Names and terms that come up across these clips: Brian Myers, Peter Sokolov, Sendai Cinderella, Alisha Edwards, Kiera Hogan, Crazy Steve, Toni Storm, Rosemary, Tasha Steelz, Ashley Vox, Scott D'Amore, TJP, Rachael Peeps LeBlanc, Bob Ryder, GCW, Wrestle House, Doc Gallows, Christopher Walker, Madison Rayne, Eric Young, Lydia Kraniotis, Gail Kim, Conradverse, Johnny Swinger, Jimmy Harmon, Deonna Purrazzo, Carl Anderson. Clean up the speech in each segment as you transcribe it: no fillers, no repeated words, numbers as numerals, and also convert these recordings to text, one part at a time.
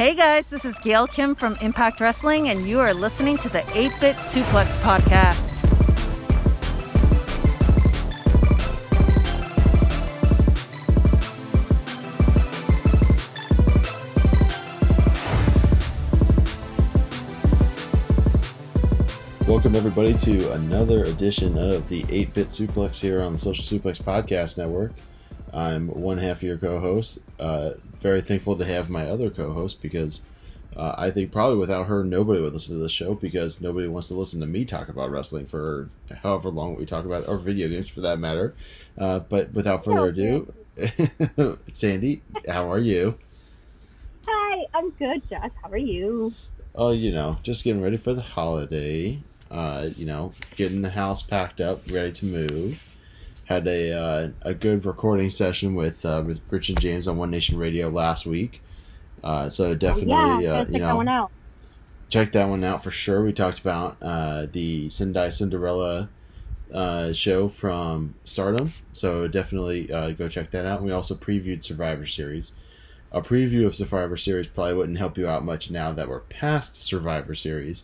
Hey guys, this is Gail Kim from Impact Wrestling, and you are listening to the 8-Bit Suplex Podcast. Welcome everybody to another edition of the 8-Bit Suplex here on the Social Suplex Podcast Network. I'm one half of your co-host. Very thankful to have my other co-host because I think probably without her nobody would listen to this show because nobody wants to listen to me talk about wrestling for however long we talk about, or video games for that matter. But without further ado, Sandy, how are you? Hi, I'm good, Jazz. How are you? Oh, you know, just getting ready for the holiday. You know, getting the house packed up, ready to move. Had a good recording session with Rich and James on One Nation Radio last week. So definitely, you know, check that one out for sure. We talked about the Sendai Cinderella show from Stardom. So definitely go check that out. And we also previewed Survivor Series. A preview of Survivor Series probably wouldn't help you out much now that we're past Survivor Series,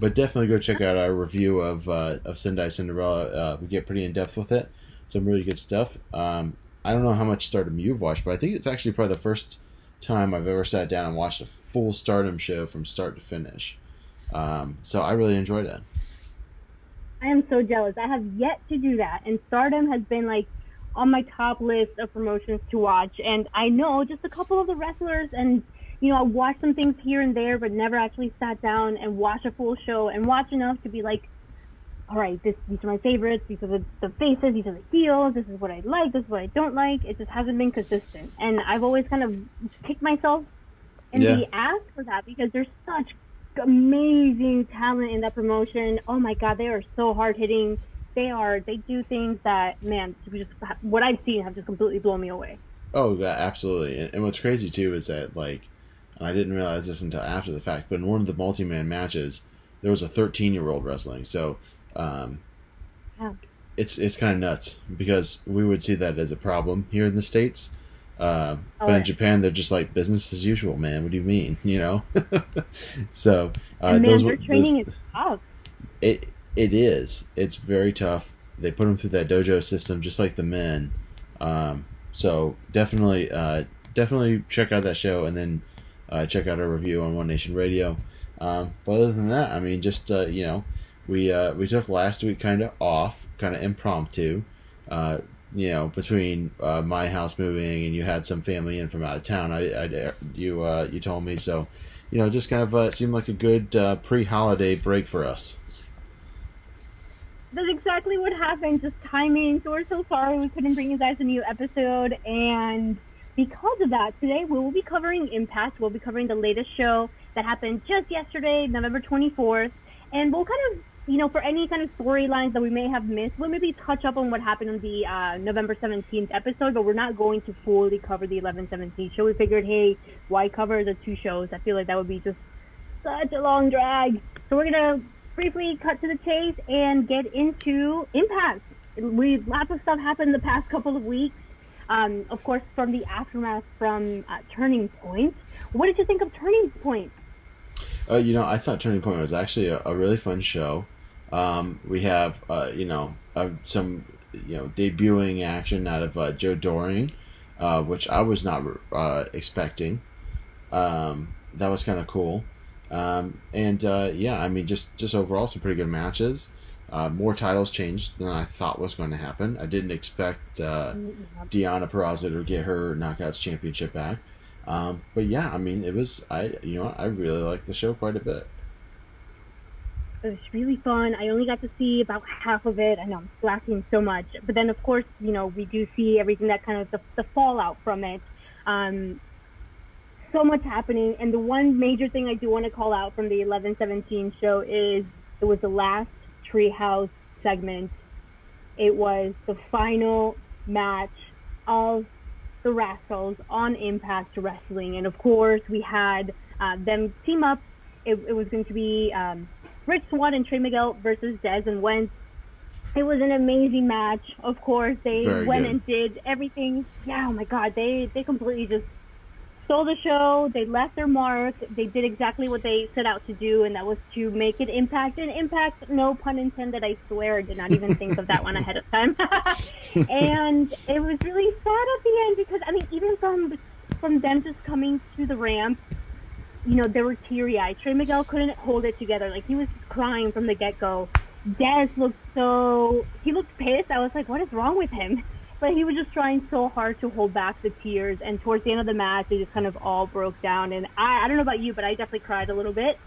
but definitely go check out our review of Sendai Cinderella. We get pretty in depth with it. Some really good stuff. I don't know how much Stardom you've watched, but I think it's actually probably the first time I've ever sat down and watched a full Stardom show from start to finish. So I really enjoyed it. I am so jealous. I have yet to do that, and Stardom has been like on my top list of promotions to watch, and I know just a couple of the wrestlers, and you know, I watched some things here and there, but never actually sat down and watched a full show and watched enough to be like, all right, these are my favorites, these are the faces, these are the heels, this is what I like, this is what I don't like. It just hasn't been consistent, and I've always kind of kicked myself in the ass for that because there's such amazing talent in that promotion. Oh my God, they are so hard hitting. They do things that, man, just what I've seen have just completely blown me away. Oh, yeah, absolutely. And what's crazy, too, is that, like, I didn't realize this until after the fact, but in one of the multi-man matches, there was a 13-year-old wrestling. So, it's kind of nuts because we would see that as a problem here in the States. But in Japan, they're just like, business as usual, man. What do you mean? You know? So, and man, their training is tough. It is. It's very tough. They put them through that dojo system just like the men. So definitely check out that show, and then check out our review on One Nation Radio. But other than that, I mean, just, you know, we took last week kind of off, kind of impromptu, you know, between my house moving and you had some family in from out of town. You told me. So, you know, just kind of seemed like a good pre-holiday break for us. That's exactly what happened, just timing. So we're so sorry we couldn't bring you guys a new episode. And because of that, today we will be covering Impact. We'll be covering the latest show that happened just yesterday, November 24th. And we'll kind of, you know, for any kind of storylines that we may have missed, we'll maybe touch up on what happened on the November 17th episode. But we're not going to fully cover the 11/17 show. We figured, hey, why cover the two shows? I feel like that would be just such a long drag. So we're going to briefly cut to the chase and get into Impact. Lots of stuff happened the past couple of weeks. Of course, from the aftermath from Turning Point. What did you think of Turning Point? You know, I thought Turning Point was actually a really fun show. We have, you know, some, you know, debuting action out of Joe Doering, which I was not expecting. That was kind of cool. And yeah, I mean, just overall some pretty good matches. More titles changed than I thought was going to happen. I didn't expect Deonna Purrazzo to get her Knockouts Championship back. But yeah, I mean, it was I really liked the show quite a bit. It was really fun. I only got to see about half of it. I know I'm slacking so much, but then of course, you know, we do see everything that kind of the fallout from it. So much happening, and the one major thing I do want to call out from the 11/17 show is it was the last Treehouse segment. It was the final match of the Wrestles on Impact Wrestling, and of course we had them team up. It was going to be Rich Swann and Trey Miguel versus Jazz and Wentz. It was an amazing match. Of course, they went and did everything. Yeah, oh my God, they completely just stole the show. They left their mark. They did exactly what they set out to do, and that was to make an impact. And impact, no pun intended, I swear, I did not even think of that one ahead of time. And it was really sad at the end because, I mean, even from them just coming to the ramp, you know, they were teary-eyed. Trey Miguel couldn't hold it together. Like, he was crying from the get-go. Dez looked so... He looked pissed. I was like, what is wrong with him? But he was just trying so hard to hold back the tears. And towards the end of the match, they just kind of all broke down. And I don't know about you, but I definitely cried a little bit.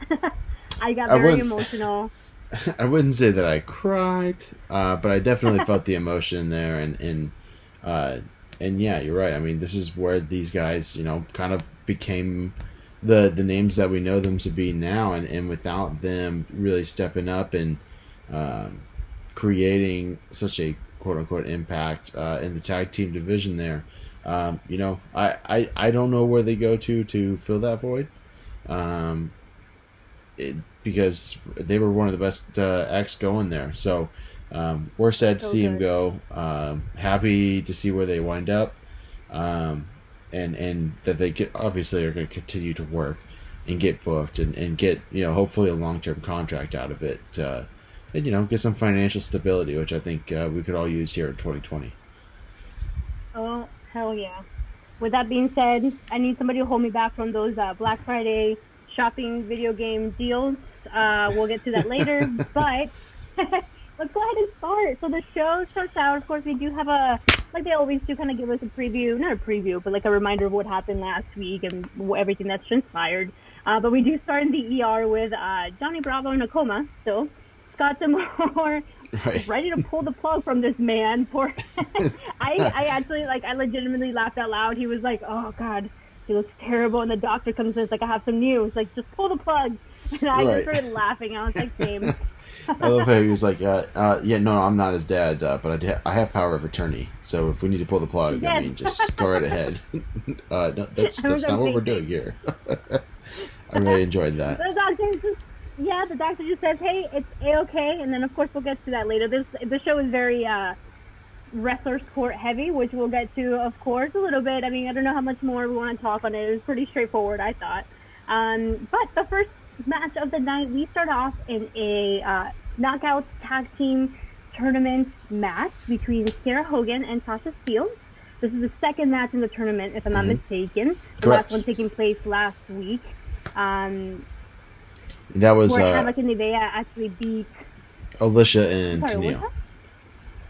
I got very emotional. I wouldn't say that I cried, but I definitely felt the emotion there. And yeah, you're right. I mean, this is where these guys, you know, kind of became... the names that we know them to be now, and without them really stepping up and creating such a quote-unquote impact in the tag team division there, you know, I don't know where they go to fill that void, because they were one of the best acts going there. So we're sad to see them go, happy to see where they wind up, and that they get, obviously are going to continue to work and get booked and get, you know, hopefully a long-term contract out of it, and, you know, get some financial stability, which I think we could all use here in 2020. Oh, hell yeah. With that being said, I need somebody to hold me back from those Black Friday shopping video game deals. We'll get to that later, but let's go ahead and start. So the show starts out, of course, we do have a... Like they always do, kind of give us a preview, not a preview, but like a reminder of what happened last week and everything that's transpired. But we do start in the ER with Johnny Bravo in a coma. So Scott D'Amore is ready to pull the plug from this man. Poor. I actually, like, I legitimately laughed out loud. He was like, oh, God, he looks terrible. And the doctor comes in, it's like, I have some news. Like, just pull the plug. And I just started laughing. I was like, damn. I love how he was like, yeah, no, I'm not his dad, but I have power of attorney. So if we need to pull the plug, yes. I mean, just go right ahead. No, that's not what we're doing here. I really enjoyed that. The doctor just says, hey, it's A-okay. And then, of course, we'll get to that later. The show is very wrestler's court heavy, which we'll get to, of course, a little bit. I mean, I don't know how much more we want to talk on it. It was pretty straightforward, I thought. But the first match of the night, we start off in a knockout tag team tournament match between Kiera Hogan and Tasha Steelz. This is the second match in the tournament, if I'm not mistaken. The last one taking place last week. That was where Alec and Nevaeh actually beat Alisha and Tenille.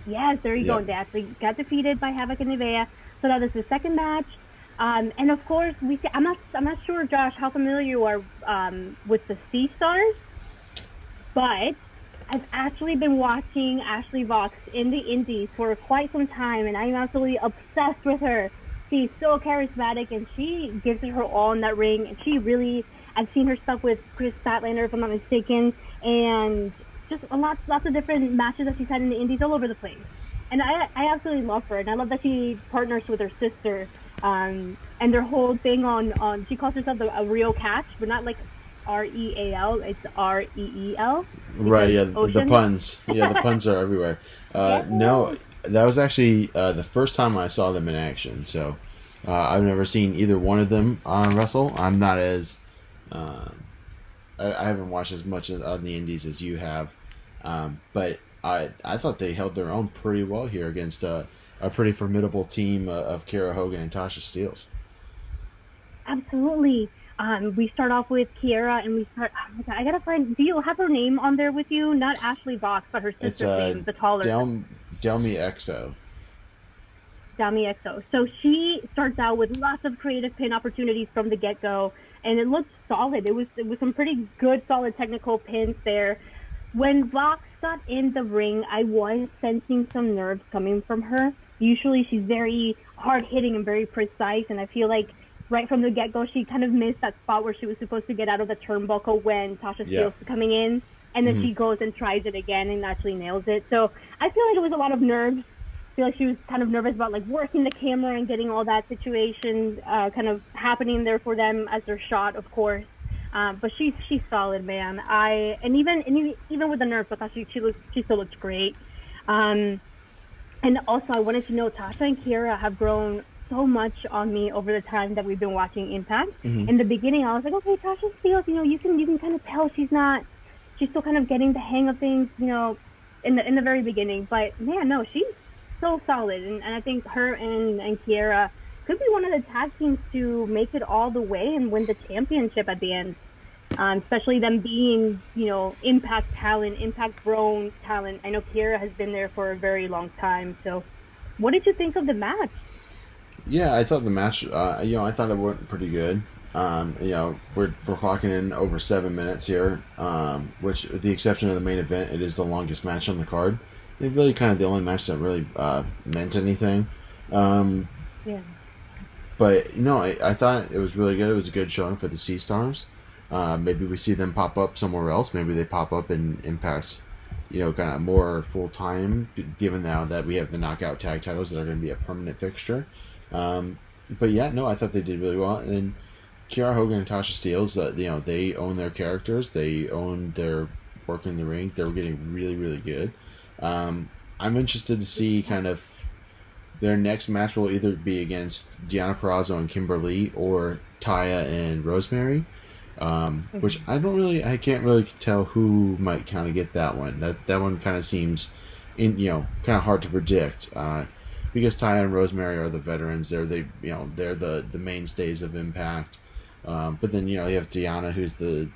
Yes, there you go. They actually got defeated by Havoc and Nevaeh. So now this is the second match. And of course, I'm not sure, Josh, how familiar you are with the Sea Stars, but I've actually been watching Ashley Vox in the Indies for quite some time, and I'm absolutely obsessed with her. She's so charismatic, and she gives it her all in that ring. And she really, I've seen her stuff with Chris Statlander, if I'm not mistaken, and just lots of different matches that she's had in the Indies all over the place. And I absolutely love her, and I love that she partners with her sister. And their whole thing on she calls herself a real catch, but not like R-E-A-L, it's R-E-E-L. Right, yeah, ocean. The puns. Yeah, the puns are everywhere. No, that was actually the first time I saw them in action, so I've never seen either one of them on Wrestle. I'm not as... I haven't watched as much on the Indies as you have, but I thought they held their own pretty well here against... a pretty formidable team of Kiera Hogan and Tasha Steelz. Absolutely. We start off with Kiera, and we start... Oh my God, I gotta find... Do you have her name on there with you? Not Ashley Vox, but her sister's name, the taller... Delmi Exo. Delmi Exo. So she starts out with lots of creative pin opportunities from the get-go, and it looked solid. It was some pretty good, solid technical pins there. When Vox got in the ring, I was sensing some nerves coming from her. Usually she's very hard-hitting and very precise, and I feel like right from the get-go she kind of missed that spot where she was supposed to get out of the turnbuckle when Tasha Steelz was coming in, and then she goes and tries it again and actually nails it. So I feel like it was a lot of nerves. I feel like she was kind of nervous about like working the camera and getting all that situation kind of happening there for them as their shot, of course. But she's solid, man. Even with the nerves, I thought she still looked great. And also, I wanted to know Tasha and Kiera have grown so much on me over the time that we've been watching Impact. Mm-hmm. In the beginning, I was like, okay, Tasha Steelz, you know, you can kind of tell she's still kind of getting the hang of things, you know, in the very beginning. But man, no, she's so solid, and I think her and Kiera could be one of the tag teams to make it all the way and win the championship at the end. Especially them being, you know, Impact talent, Impact grown talent. I know Kiera has been there for a very long time. So, what did you think of the match? Yeah, I thought the match, I thought it went pretty good. We're clocking in over 7 minutes here, which, with the exception of the main event, it is the longest match on the card. It really kind of the only match that really meant anything. Yeah. But no, I thought it was really good. It was a good showing for the Sea Stars. Maybe we see them pop up somewhere else. Maybe they pop up in Impact's, you know, kind of more full time, given now that we have the Knockout Tag Titles that are going to be a permanent fixture. But yeah, no, I thought they did really well. And then Kiera Hogan and Tasha Steelz, they own their characters. They own their work in the ring. They were getting really, really good. I'm interested to see kind of their next match will either be against Deonna Purrazzo and Kimber Lee or Taya and Rosemary. Which I can't really tell who might kind of get that one. That one kind of seems, kind of hard to predict, because Taya and Rosemary are the veterans. They're the mainstays of Impact. But then you have Deonna, who's the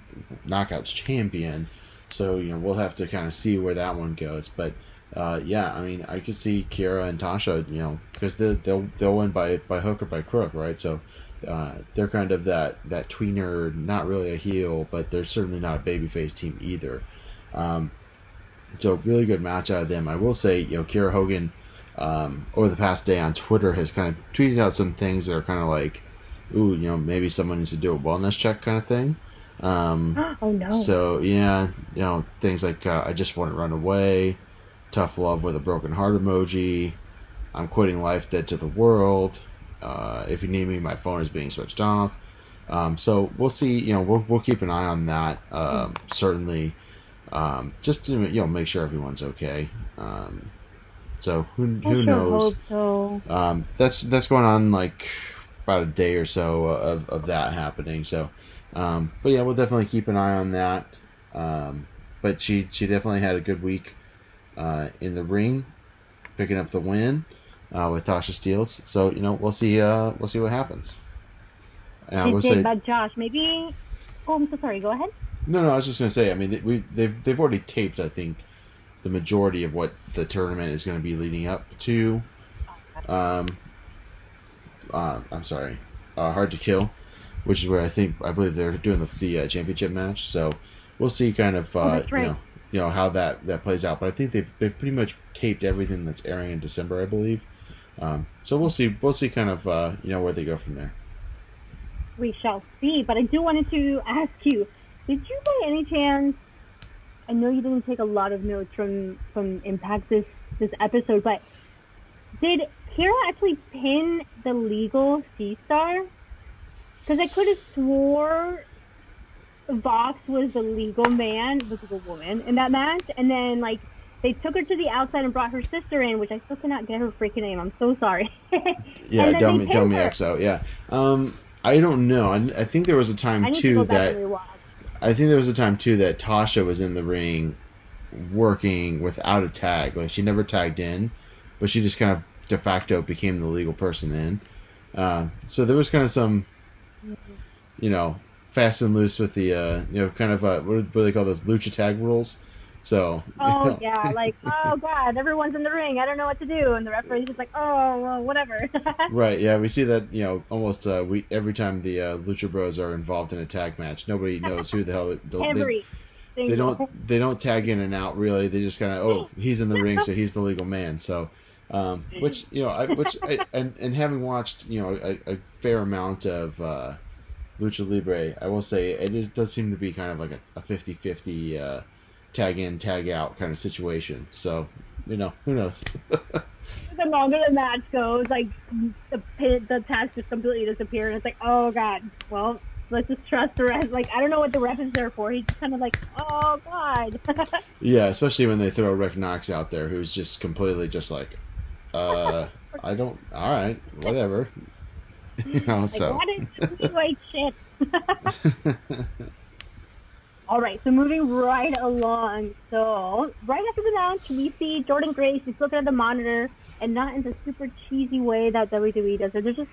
Knockouts champion. So we'll have to kind of see where that one goes. But I could see Kiera and Tasha, because they'll win by hook or by crook, right? So. They're kind of that tweener, not really a heel, but they're certainly not a babyface team either. So really good match out of them. I will say, Kiera Hogan over the past day on Twitter has kind of tweeted out some things that are kind of like, ooh, maybe someone needs to do a wellness check kind of thing. Oh no! So yeah, things like I just want to run away, tough love with a broken heart emoji, I'm quitting life, dead to the world. If you need me, my phone is being switched off. So we'll see. We'll keep an eye on that. Certainly, just to make sure everyone's okay. So who knows? So. That's going on like about a day or so of that happening. So, but yeah, we'll definitely keep an eye on that. But she definitely had a good week in the ring, picking up the win. With Tasha Steelz, so we'll see what happens. And I would say, but Josh, maybe. Oh, I'm so sorry. Go ahead. No, I was just gonna say. I mean, they've already taped. I think the majority of what the tournament is going to be leading up to. I'm sorry. Hard to Kill, which is where I believe they're doing the championship match. So we'll see kind of that's right. How that plays out. But I think they've pretty much taped everything that's airing in December, I believe. So we'll see kind of, where they go from there. We shall see, but I do wanted to ask you, did you by any chance, I know you didn't take a lot of notes from Impact this episode, but did Kiera actually pin the legal C-Star? Because I could have swore Vox was the legal man, the legal woman in that match, and then they took her to the outside and brought her sister in, which I still cannot get her freaking name. I'm so sorry. Yeah, Domi XO. Yeah. I don't know. I think there was a time too that Tasha was in the ring working without a tag. Like she never tagged in, but she just kind of de facto became the legal person in. So there was kind of some, fast and loose with the kind of what do they call those lucha tag rules? So. Oh yeah, oh god, everyone's in the ring. I don't know what to do, and the referee's just like, oh well, whatever. Right. Yeah, we see that. Almost every time the Lucha Bros are involved in a tag match, nobody knows who the hell. They don't tag in and out really. They just kind of he's in the ring, so he's the legal man. So, which and having watched a fair amount of Lucha Libre, I will say it does seem to be kind of like a 50-50. Tag in, tag out kind of situation. So, who knows? The longer the match goes, the tags just completely disappear, and it's like, oh god, well, let's just trust the ref. I don't know what the ref is there for. He's just kind of like, oh god. Yeah, especially when they throw Rick Knox out there, who's just completely just like, I don't. All right, whatever. You know, so. I got it. Like shit. All right, so moving right along. So right after the match, we see Jordan Grace. She's looking at the monitor, and not in the super cheesy way that WWE does it. They're just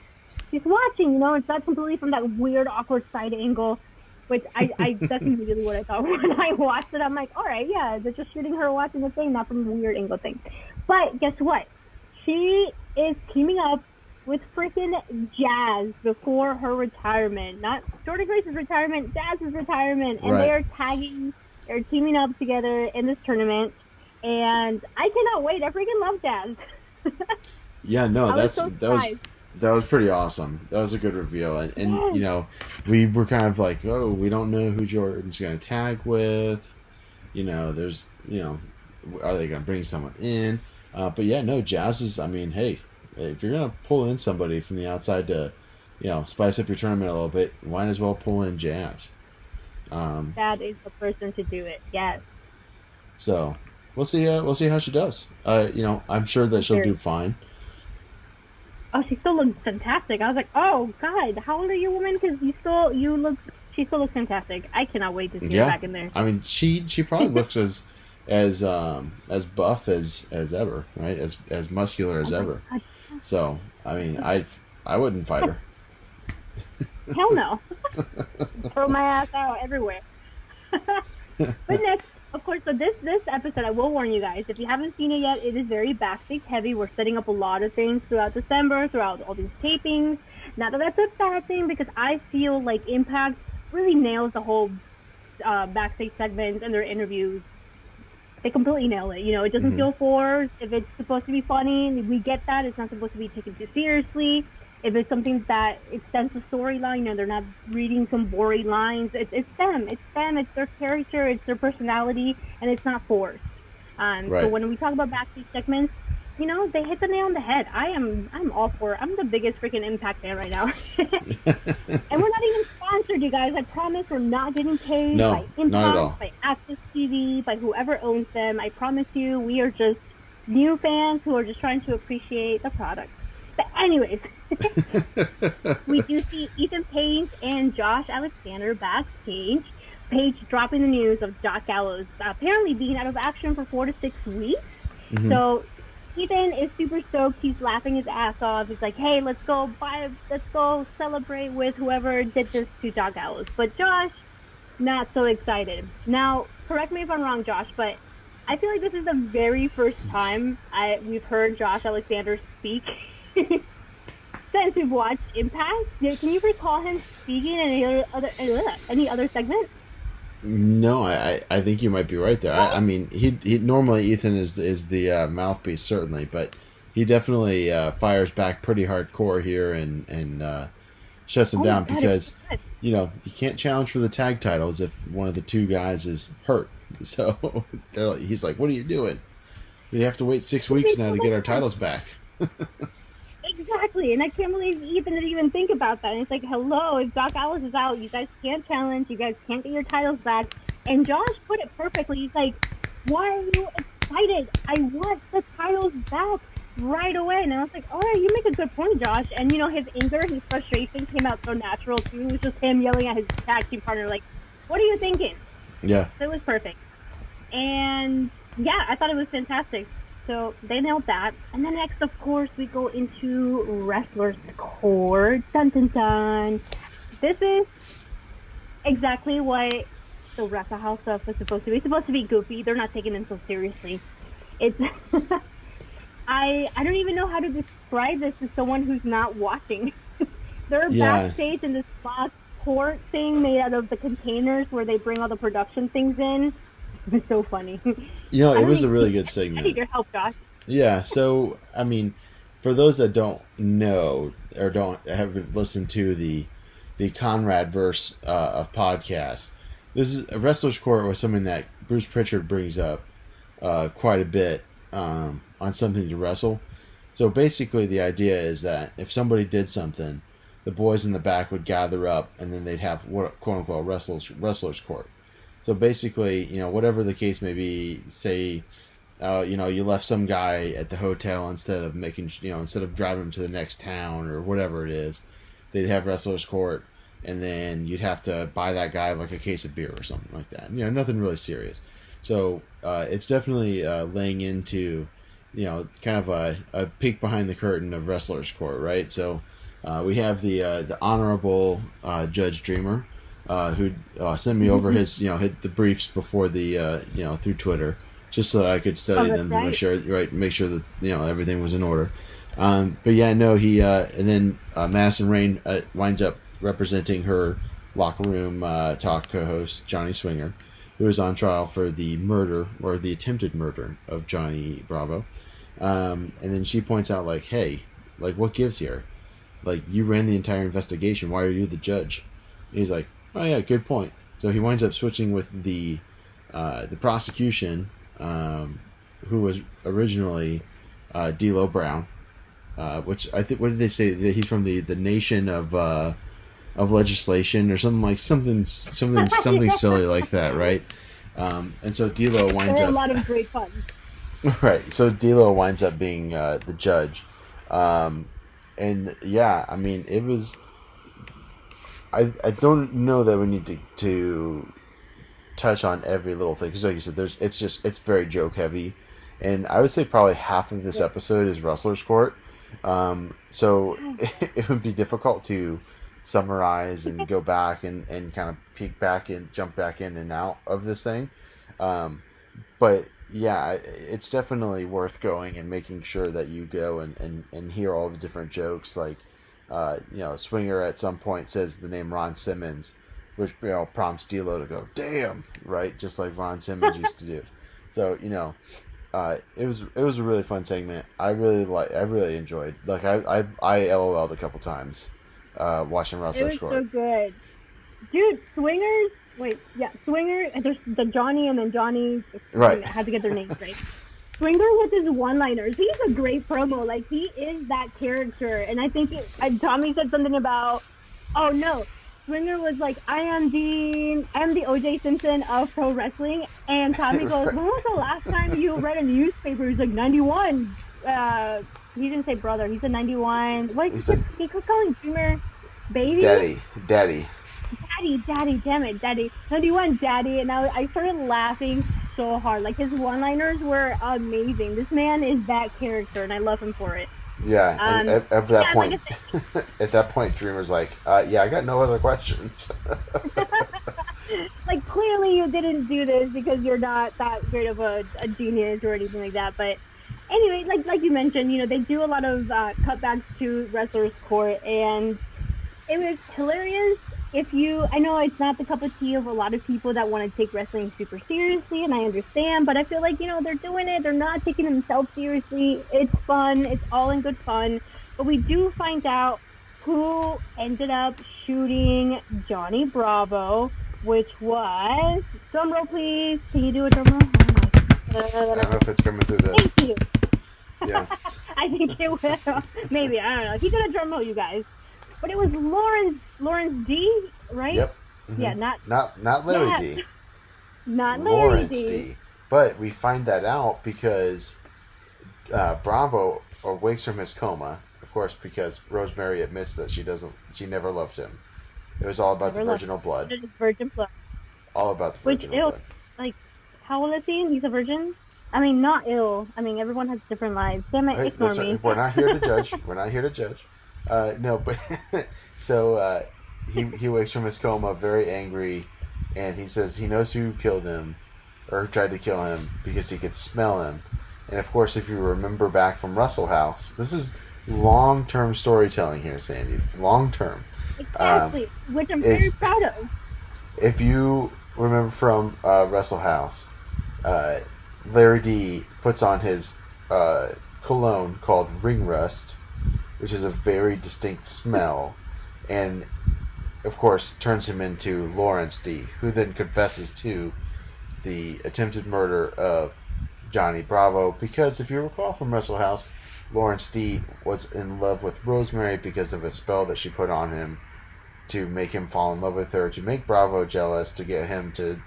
she's watching, you know. It's not completely from that weird, awkward side angle, which I that's really what I thought when I watched it. I'm like, all right, yeah, they're just shooting her watching the thing, not from a weird angle thing. But guess what? She is teaming up with freaking Jazz before her retirement. Not Jordan Grace's retirement, Jazz's retirement. And They are tagging, they're teaming up together in this tournament. And I cannot wait. I freaking love Jazz. Yeah, no, that was pretty awesome. That was a good reveal. And yes. You know, we were kind of like, oh, we don't know who Jordan's going to tag with. You know, there's, you know, are they going to bring someone in? But yeah, no, Jazz is, I mean, hey, if you're going to pull in somebody from the outside to, you know, spice up your tournament a little bit, you might as well pull in Jazz. That is the person to do it, yes. So, we'll see how she does. You know, I'm sure that she'll do fine. Oh, she still looks fantastic. I was like, oh, God, how old are you, woman? Because she still looks fantastic. I cannot wait to see her back in there. I mean, she probably looks as buff as ever, right? As muscular as ever. God. So, I mean, I wouldn't fight her. Hell no. Throw my ass out everywhere. But next, of course, so this episode, I will warn you guys, if you haven't seen it yet, it is very backstage heavy. We're setting up a lot of things throughout December, throughout all these tapings. Not that that's a bad thing, because I feel like Impact really nails the whole backstage segments and their interviews. They completely nail it. You know, it doesn't feel forced. If it's supposed to be funny, we get that. It's not supposed to be taken too seriously. If it's something that extends the storyline, you know, they're not reading some boring lines. It's them. It's their character. It's their personality, and it's not forced. So when we talk about backstage segments, you know, they hit the nail on the head. I'm all for it. I'm the biggest freaking Impact fan right now. And we're not even sponsored, you guys. I promise we're not getting paid by Impact, by Access TV, by whoever owns them. I promise you, we are just new fans who are just trying to appreciate the product. But anyways, we do see Ethan Page and Josh Alexander backstage. Page dropping the news of Doc Gallows apparently being out of action for 4 to 6 weeks. Mm-hmm. So Ethan is super stoked. He's laughing his ass off. He's like, hey, let's go celebrate with whoever did this to Doc Gallows. But Josh, not so excited. Now, correct me if I'm wrong, Josh, but I feel like this is the very first time we've heard Josh Alexander speak since we've watched Impact. Can you recall him speaking in any other segment? No, I think you might be right there. I mean, he normally Ethan is the mouthpiece certainly, but he definitely fires back pretty hardcore here and shuts him down, because you know you can't challenge for the tag titles if one of the two guys is hurt. So he's like, "What are you doing? We have to wait 6 weeks now to get our titles back." Exactly, and I can't believe Ethan didn't even think about that. And it's like, hello, if Doc Gallows is out, you guys can't challenge, you guys can't get your titles back. And Josh put it perfectly. He's like, why are you excited? I want the titles back right away. And I was like, all right, you make a good point, Josh. And, you know, his anger, his frustration came out so natural, too. It was just him yelling at his tag team partner, like, what are you thinking? Yeah. So it was perfect. And, yeah, I thought it was fantastic. So they nailed that. And then next, of course, we go into Wrestler's Court. Dun, dun, dun. This is exactly what the Wrestle House stuff was supposed to be. It's supposed to be goofy. They're not taking them so seriously. It's I don't even know how to describe this to someone who's not watching. They're backstage in this box court thing made out of the containers where they bring all the production things in. It's so funny. You know, it was a really good segment. I need your help, Josh. Yeah, so, I mean, for those that don't know or haven't listened to the Conradverse of podcasts, this is Wrestler's Court was something that Bruce Pritchard brings up quite a bit on Something to Wrestle. So basically the idea is that if somebody did something, the boys in the back would gather up and then they'd have what quote-unquote Wrestler's Court. So basically, you know, whatever the case may be, say you know, you left some guy at the hotel instead of making, you know, instead of driving him to the next town or whatever it is, they'd have wrestler's court, and then you'd have to buy that guy like a case of beer or something like that. You know, nothing really serious. So it's definitely laying into, you know, kind of a peek behind the curtain of wrestler's court, right? So we have the honorable Judge Dreamer, who sent me over his, you know, the briefs before the, you know, through Twitter, just so that I could study them to make sure that, you know, everything was in order. But yeah, no, he and then Madison Rayne winds up representing her locker room talk co-host Johnny Swinger, who was on trial for the murder or the attempted murder of Johnny Bravo. And then she points out, like, hey, like, what gives here? Like, you ran the entire investigation. Why are you the judge? And he's like, oh yeah, good point. So he winds up switching with the prosecution, who was originally D'Lo Brown, which I think, what did they say, that he's from the nation of legislation or something, like something silly like that, right? And so D'Lo winds up. A lot of great fun. Right, so D'Lo winds up being the judge, and yeah, I mean, it was. I don't know that we need to touch on every little thing, because like you said, it's very joke heavy, and I would say probably half of this episode is wrestler's court, so it would be difficult to summarize and go back and kind of peek back and jump back in and out of this thing, but yeah, it's definitely worth going and making sure that you go and hear all the different jokes, like, you know, Swinger at some point says the name Ron Simmons, which, you know, prompts D'Lo to go, damn, right? Just like Ron Simmons used to do. So, you know, it was a really fun segment. I really enjoyed. Like, I LOL'd a couple times watching wrestler score. It was so good, dude. Swingers, Swinger. There's the Johnny and then Johnny. Right. I had to get their names right. Swinger with his one-liners. He's a great promo. Like, he is that character. And I think Tommy said something about, oh, no. Swinger was like, I am the O.J. Simpson of pro wrestling. And Tommy goes, when was the last time you read a newspaper? He's like, 91. He didn't say brother. He said 91. What? He kept calling Dreamer baby. Daddy, damn it, Daddy. 91, Daddy. And I started laughing so hard. Like, his one-liners were amazing. This man is that character, and I love him for it. Yeah, and at that point, like at that point, Dreamer's like, yeah, I got no other questions. Like, clearly you didn't do this because you're not that great of a genius or anything like that. But anyway, like you mentioned, you know, they do a lot of cutbacks to wrestlers' court, and it was hilarious. I know it's not the cup of tea of a lot of people that want to take wrestling super seriously, and I understand, but I feel like, you know, they're doing it. They're not taking themselves seriously. It's fun. It's all in good fun. But we do find out who ended up shooting Johnny Bravo, which was, drum roll, please. Can you do a drum roll? I don't know if it's coming through the... Thank you. Yeah. I think it will. Maybe. I don't know. He did a drum roll, you guys. But it was Lawrence D, right? Yep. Mm-hmm. Yeah, not Larry D. Not Lawrence D. But we find that out because Bravo wakes from his coma, of course, because Rosemary admits that she never loved him. It was all about the virginal blood. Virgin blood. All about the virginal blood. Like, how old is he? He's a virgin. I mean, not ill. I mean, everyone has different lives. Damn it, ignore me. We're not here to judge. No, but so he wakes from his coma very angry, and he says he knows who killed him or tried to kill him because he could smell him. And of course, if you remember back from Wrestle House, this is long-term storytelling here, Sandy. Long-term. Exactly, which I'm very proud of. If you remember from Wrestle House, Larry D puts on his cologne called Ring Rust, which is a very distinct smell, and of course turns him into Lawrence D, who then confesses to the attempted murder of Johnny Bravo, because if you recall from Wrestle House, Lawrence D was in love with Rosemary because of a spell that she put on him to make him fall in love with her, to make Bravo jealous, to get him to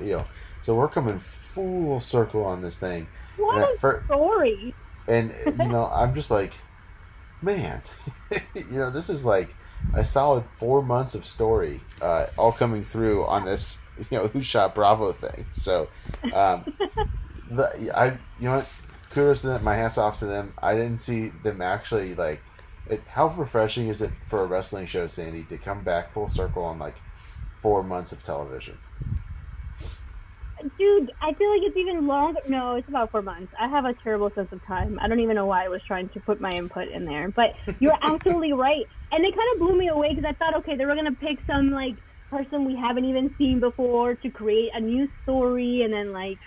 you know, so we're coming full circle on this thing. What a story! And you know, I'm just like, man, you know, this is like a solid 4 months of story, all coming through on this, you know, Who Shot Bravo thing. So, you know what? Kudos to them. My hat's off to them. I didn't see them actually like. How refreshing is it for a wrestling show, Sandy, to come back full circle on like 4 months of television? Dude, I feel like it's even longer. No, it's about 4 months. I have a terrible sense of time. I don't even know why I was trying to put my input in there, but you're absolutely right. And it kind of blew me away because I thought, okay, they were going to pick some like person we haven't even seen before to create a new story, and then like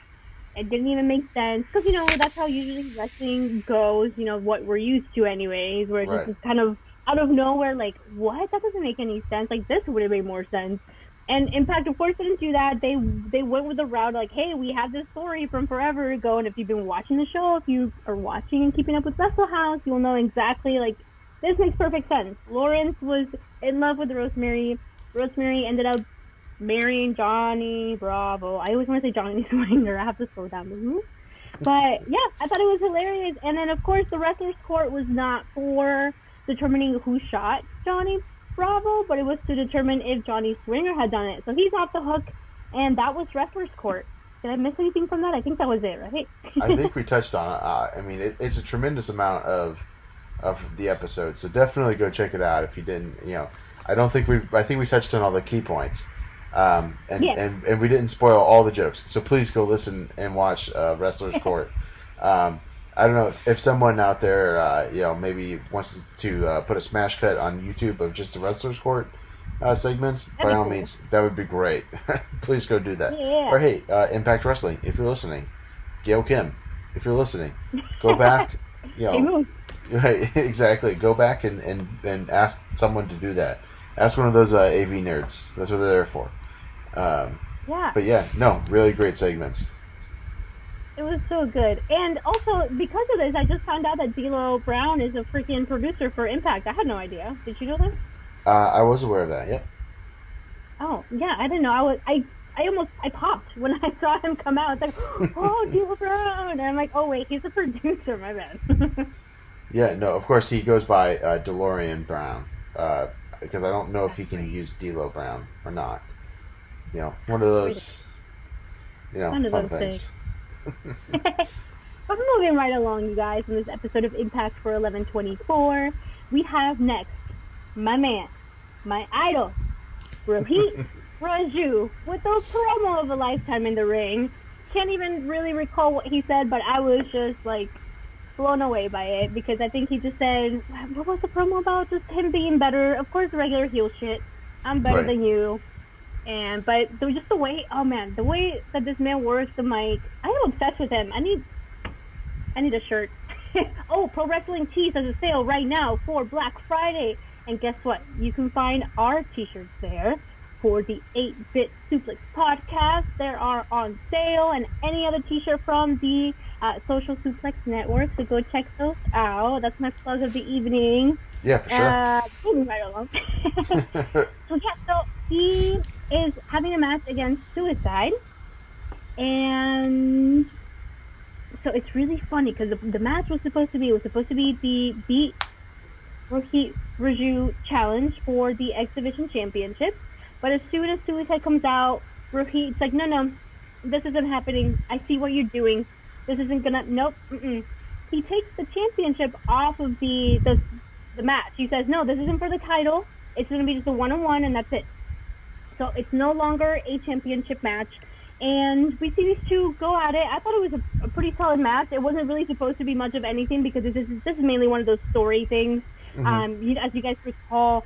it didn't even make sense because, you know, that's how usually wrestling goes, you know, what we're used to anyways, where it's just kind of out of nowhere, like, what? That doesn't make any sense. Like, this would have made more sense. And Impact, of course, didn't do that. They went with the route, like, hey, we have this story from forever ago, and if you've been watching the show, if you are watching and keeping up with Wrestle House, you'll know exactly, like, this makes perfect sense. Lawrence was in love with Rosemary. Rosemary ended up marrying Johnny Bravo. I always want to say Johnny Swinger. I have to slow down the move. But, yeah, I thought it was hilarious. And then, of course, the wrestler's court was not for determining who shot Johnny Bravo, but it was to determine if Johnny Swinger had done it. So he's off the hook, and that was wrestler's court. Did I miss anything from that? I think that was it, right? I think we touched on it. I mean, it's a tremendous amount of the episode, so definitely go check it out if you didn't, you know. I think we touched on all the key points. And we didn't spoil all the jokes, so please go listen and watch Wrestler's Court. I don't know if someone out there, you know, maybe wants to put a smash cut on YouTube of just the Wrestler's Court segments. By all means, that would be great. Please go do that. Yeah. Or hey, Impact Wrestling, if you're listening, Gail Kim, if you're listening, go back. You know, right? Exactly. Go back and ask someone to do that. Ask one of those AV nerds. That's what they're there for. But yeah, no, really great segments. It was so good. And also, because of this, I just found out that D'Lo Brown is a freaking producer for Impact. I had no idea. Did you know that? I was aware of that, yep. Oh, yeah, I didn't know. I almost popped when I saw him come out. It's like, oh, D'Lo Brown. And I'm like, oh, wait, he's a producer. My bad. Yeah, no, of course he goes by DeLorean Brown, because I don't know if he can use D'Lo Brown or not. You know, one of those, you know, fun things. But moving right along, you guys, in this episode of Impact for 11/24, we have next my man, my idol, Rohit Raju, with a promo of a lifetime in the ring. Can't even really recall what he said, but I was just like blown away by it, because I think he just said, what was the promo about? Just him being better. Of course, regular heel shit. I'm better than you. But just the way, oh man, the way that this man works the mic, I'm obsessed with him. I need a shirt. Oh, Pro Wrestling Tees has a sale right now for Black Friday. And guess what? You can find our t-shirts there for the 8-Bit Suplex Podcast. They are on sale, and any other t-shirt from the Social Suplex Network. So go check those out. That's my plug of the evening. Yeah, for sure. Moving right along. So he is having a match against Suicide, and so it's really funny because the match was supposed to be the Beat Rohit Raju challenge for the X Division Championship, but as soon as Suicide comes out, Rohit's like, no, this isn't happening. I see what you're doing. This isn't gonna. Nope. Mm-mm. He takes the championship off of the match. He says, no, this isn't for the title. It's gonna be just a 1-on-1, and that's it. So it's no longer a championship match, and we see these two go at it. I thought it was a pretty solid match. It wasn't really supposed to be much of anything because this is mainly one of those story things. Mm-hmm. As you guys recall,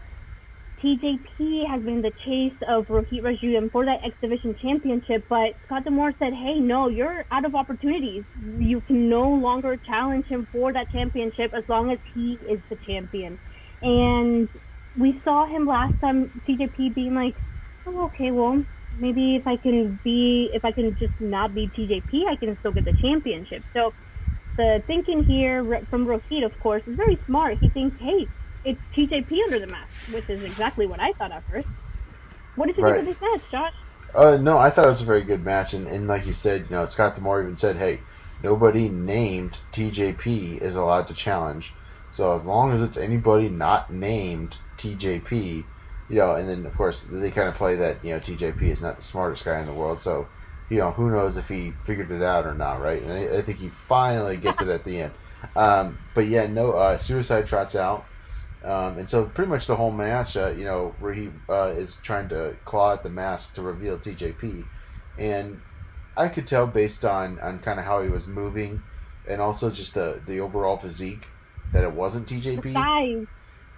TJP has been the chase of Rohit Raju and for that X Division Championship, but Scott D'Amore said, hey, no, you're out of opportunities. You can no longer challenge him for that championship as long as he is the champion. And we saw him last time, TJP being like, oh, okay, well, maybe if I can just not be TJP, I can still get the championship. So the thinking here from Rohit, of course, is very smart. He thinks, hey, it's TJP under the mask, which is exactly what I thought at first. What did you think of this match, Josh? No, I thought it was a very good match, and like you said, you know, Scott D'Amore even said, hey, nobody named TJP is allowed to challenge. So as long as it's anybody not named TJP, you know, and then of course they kind of play that, you know, TJP is not the smartest guy in the world, so, you know, who knows if he figured it out or not, right? And I think he finally gets it at the end. But yeah, no, Suicide trots out. And so pretty much the whole match, you know, where he is trying to claw at the mask to reveal TJP. And I could tell based on kind of how he was moving and also just the overall physique that it wasn't TJP. Nice.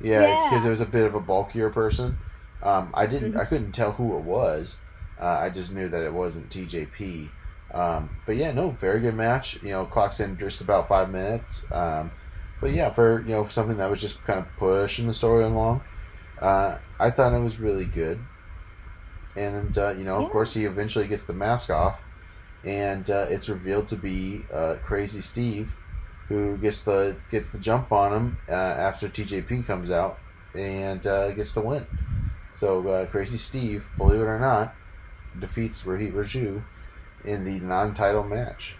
Yeah, because it was a bit of a bulkier person. I couldn't tell who it was. I just knew that it wasn't TJP. But yeah, no, very good match. You know, clocks in just about 5 minutes. But yeah, for, you know, something that was just kind of pushing the story along, I thought it was really good. And you know, of course, he eventually gets the mask off, and it's revealed to be Crazy Steve, who gets the jump on him after TJP comes out and gets the win. So Crazy Steve, believe it or not, defeats Rohit Raju in the non-title match.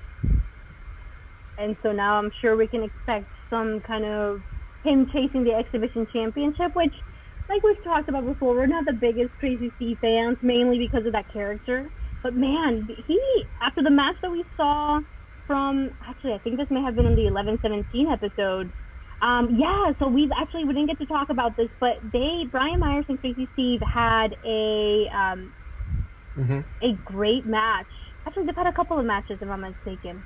And so now I'm sure we can expect some kind of him chasing the exhibition championship, which, like we've talked about before, we're not the biggest Crazy Steve fans, mainly because of that character. But man, he, after the match that we saw from, actually I think this may have been in the 11/17 episode, so we didn't get to talk about this, but Brian Myers and Crazy Steve had a great match. Actually, they've had a couple of matches, if I'm not mistaken.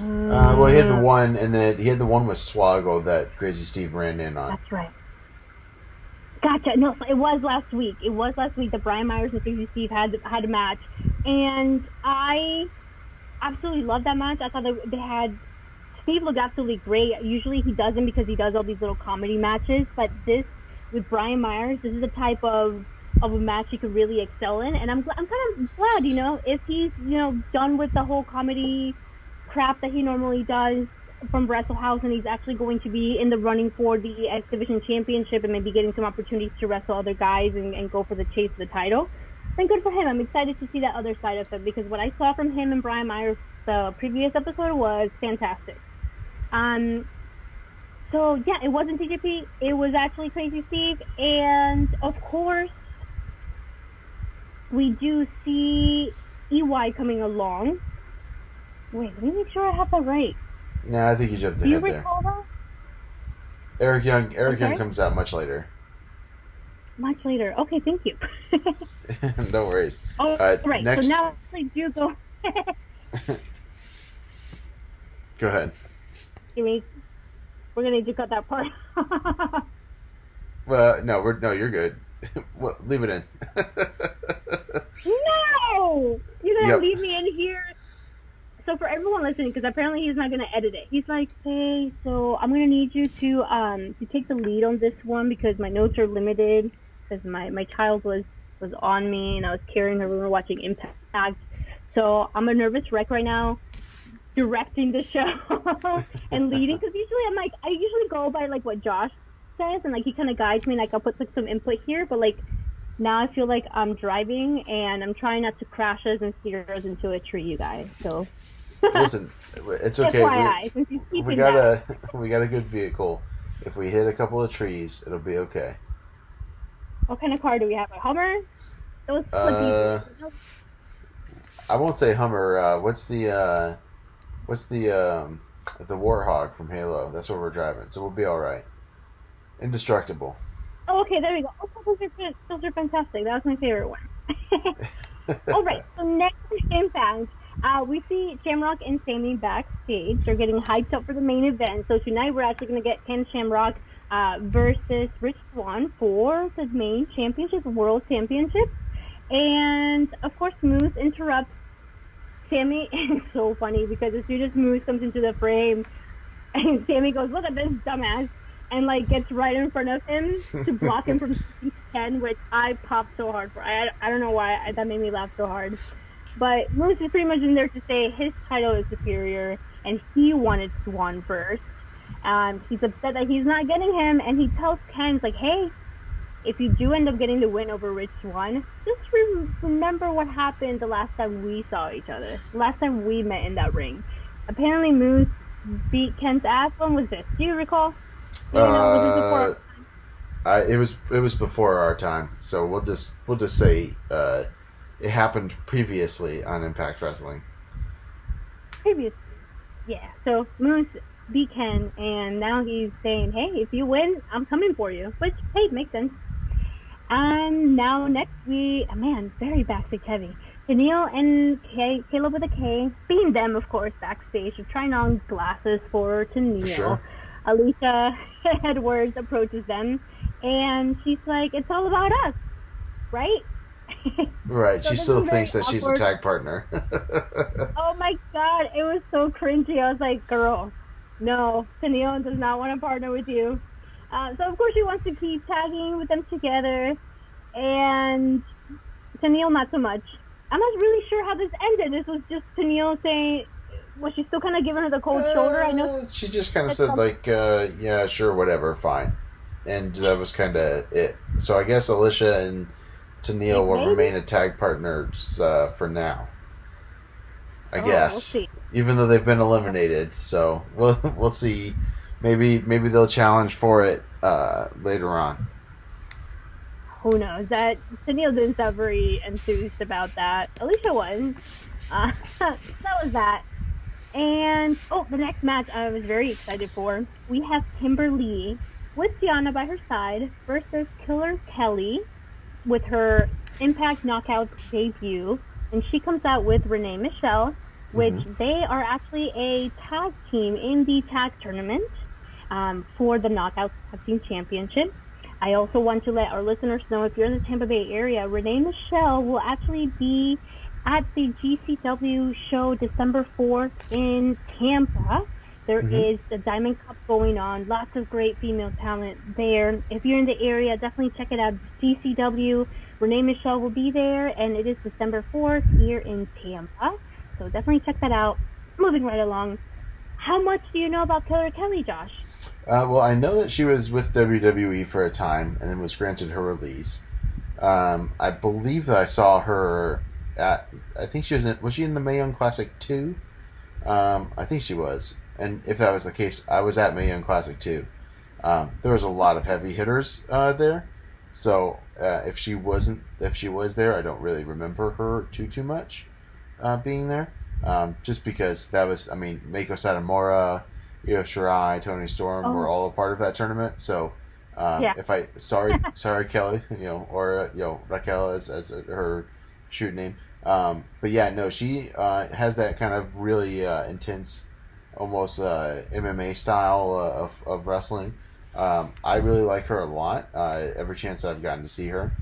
Well, he had the one, and then he had the one with Swoggle that Crazy Steve ran in on. That's right. Gotcha. No, it was last week. That Brian Myers and Crazy Steve had a match, and I absolutely loved that match. I thought Steve looked absolutely great. Usually he doesn't, because he does all these little comedy matches, but this with Brian Myers, this is the type of a match he could really excel in, and I'm kind of glad, you know, if he's, you know, done with the whole comedy crap that he normally does from Wrestle House, and he's actually going to be in the running for the X Division Championship and maybe getting some opportunities to wrestle other guys and go for the chase of the title. Then good for him. I'm excited to see that other side of him, because what I saw from him and Brian Myers the previous episode was fantastic. So yeah, it wasn't TJP, it was actually Crazy Steve, and of course we do see EY coming along. Wait, let me make sure I have that right. Nah, I think you jumped ahead there. Do you recall that? Eric Young comes out much later. Much later. Okay, thank you. No worries. Oh, right. Next... So now I do go. Go ahead. We're gonna need to cut that part. Well, no, you're good. Well, leave it in. No, you're gonna leave me in here. So for everyone listening, because apparently he's not going to edit it. He's like, hey, so I'm going to need you to take the lead on this one, because my notes are limited, because my child was on me and I was carrying her when we were watching Impact. So I'm a nervous wreck right now directing the show and leading, because usually I usually go by like what Josh says, and like he kind of guides me, and like I'll put like some input here, but like now I feel like I'm driving and I'm trying not to crash us and steer us into a tree, you guys. So listen, it's okay. We got a good vehicle. If we hit a couple of trees, it'll be okay. What kind of car do we have? A Hummer? Those I won't say Hummer. What's the Warthog from Halo? That's what we're driving, so we'll be all right. Indestructible. Oh, okay, there we go. Oh, those are fantastic. That was my favorite one. All right, so next Impact. We see Shamrock and Sammy backstage. They're getting hyped up for the main event. So tonight we're actually going to get Ken Shamrock versus Rich Swann for the main championship, world championship. And, of course, Moose interrupts Sammy. It's so funny, because as soon as Moose comes into the frame, and Sammy goes, look at this dumbass, and like gets right in front of him to block him from Ken, which I popped so hard for. I don't know why that made me laugh so hard. But Moose is pretty much in there to say his title is superior, and he wanted Swan first. He's upset that he's not getting him, and he tells Ken, like, hey, if you do end up getting the win over Rich Swann, just remember what happened the last time we saw each other, last time we met in that ring. Apparently Moose beat Ken's ass. When was this? Do you recall? It was before our time, so we'll just say it happened previously on Impact Wrestling. Previously, yeah. So Moose beat Ken, and now he's saying, "Hey, if you win, I'm coming for you," which hey, makes sense. And now next we, very backstage heavy. Tenille and Caleb with a K, being them of course backstage, trying on glasses for Tenille. For sure. Alisha Edwards approaches them, and she's like, "It's all about us, right?" Right. So she still thinks that she's a tag partner. Oh my god, it was so cringy. I was like, "Girl, no, Tenille does not want to partner with you." So of course she wants to keep tagging with them together, and Tenille not so much. I'm not really sure how this ended. This was just Tenille saying. Was she still kind of giving her the cold shoulder? I know she just kind of said like, "Yeah, sure, whatever, fine," and that was kind of it. So I guess Alisha and Tenille will remain a tag partners for now. I guess, we'll see. Even though they've been eliminated, so we'll see. Maybe they'll challenge for it later on. Who knows? That Tenille didn't sound very enthused about that. Alisha was. That was that. And, the next match I was very excited for. We have Kimber Lee with Tiana by her side versus Killer Kelly with her Impact Knockout debut. And she comes out with Renee Michelle, which they are actually a tag team in the tag tournament for the Knockout Tag Team Championship. I also want to let our listeners know, if you're in the Tampa Bay area, Renee Michelle will actually be at the GCW show December 4th in Tampa. There is a Diamond Cup going on. Lots of great female talent there. If you're in the area, definitely check it out. GCW, Renee Michelle will be there, and it is December 4th here in Tampa. So definitely check that out. Moving right along. How much do you know about Killer Kelly, Josh? Well, I know that she was with WWE for a time and then was granted her release. I believe that I saw her... I think she was in... Was she in the Mae Young Classic 2? I think she was. And if that was the case, I was at Mae Young Classic 2. There was a lot of heavy hitters there. So if she was there, I don't really remember her too much being there. Just because that was... I mean, Meiko Satomura, Io Shirai, Toni Storm were all a part of that tournament. So if I... Sorry, Kelly, Raquel as her... shoot name, but yeah, no, she has that kind of really intense, almost MMA style of wrestling. I really like her a lot. Every chance that I've gotten to see her,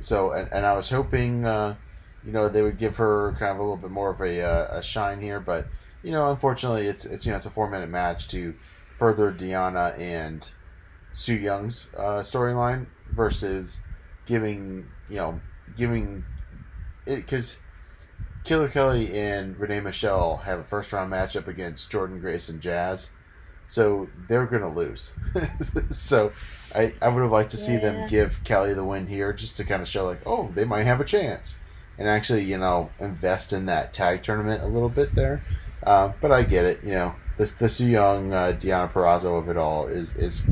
so I was hoping, they would give her kind of a little bit more of a shine here, but unfortunately, it's a 4-minute match to further Deanna and Sue Young's storyline versus giving. Because Killer Kelly and Renee Michelle have a first-round matchup against Jordan Grace and Jazz, so they're going to lose. So I would have liked to see them give Kelly the win here just to kind of show, like, oh, they might have a chance. And actually, invest in that tag tournament a little bit there. But I get it, The Su Young, Deanna Purrazzo of it all is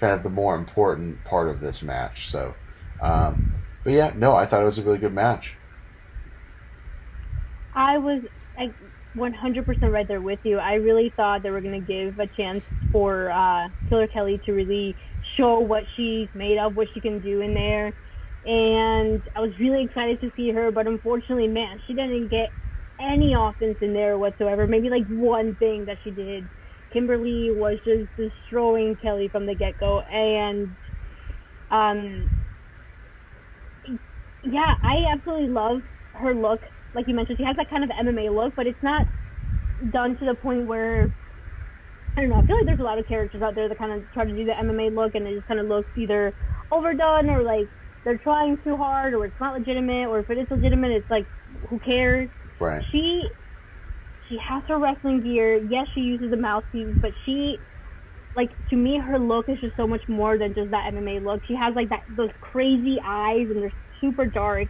kind of the more important part of this match. So, but yeah, no, I thought it was a really good match. I was 100% right there with you. I really thought they were going to give a chance for Killer Kelly to really show what she's made of, what she can do in there. And I was really excited to see her, but unfortunately, man, she didn't get any offense in there whatsoever. Maybe like one thing that she did. Kimber Lee was just destroying Kelly from the get-go. And I absolutely love her look. Like you mentioned, she has that kind of MMA look, but it's not done to the point where, I don't know, I feel like there's a lot of characters out there that kind of try to do the MMA look, and it just kind of looks either overdone or like they're trying too hard, or it's not legitimate, or if it is legitimate, it's like, who cares? Right. She has her wrestling gear. Yes, she uses a mouthpiece, but she like, to me, her look is just so much more than just that MMA look. She has, like, that those crazy eyes, and they're super dark.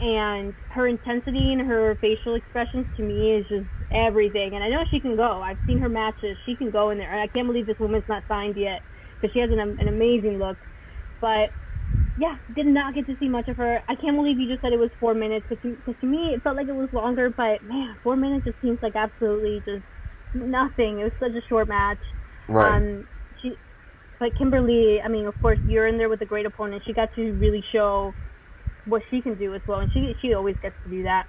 And her intensity and her facial expressions, to me, is just everything. And I know she can go. I've seen her matches. She can go in there. And I can't believe this woman's not signed yet, because she has an amazing look. But, yeah, did not get to see much of her. I can't believe you just said it was 4 minutes, because to me, it felt like it was longer. But, man, 4 minutes just seems like absolutely just nothing. It was such a short match. Right. But Kimber Lee, I mean, of course, you're in there with a great opponent. She got to really show what she can do as well, and she always gets to do that.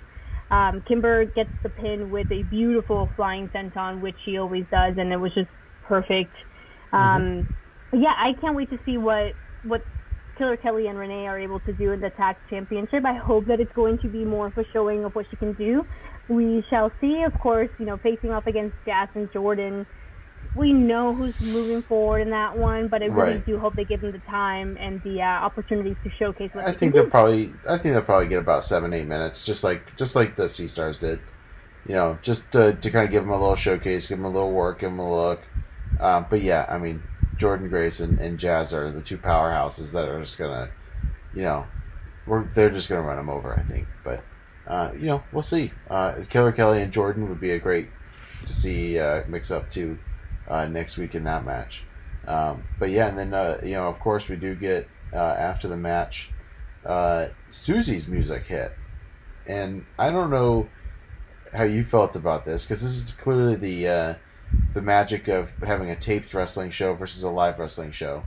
Kimber gets the pin with a beautiful flying senton, which she always does, and it was just perfect. Yeah, I can't wait to see what Killer Kelly and Renee are able to do in the tag championship. I hope that it's going to be more of a showing of what she can do. We shall see. Of course, you know, facing off against Jazz and Jordan, we know who's moving forward in that one, but I really do hope they give them the time and the opportunities to showcase what I think they'll probably get about 7-8 minutes, just like the Sea Stars did, you know, just to kind of give them a little showcase, give them a little work, give them a look. But yeah, I mean, Jordan Grace and Jazz are the two powerhouses that are just gonna, you know, they're just gonna run them over, I think. But you know, we'll see. Killer Kelly and Jordan would be a great to see mix up too. Next week in that match. But yeah, and then, you know, of course we do get, after the match, Susie's music hit. And I don't know how you felt about this, because this is clearly the magic of having a taped wrestling show versus a live wrestling show.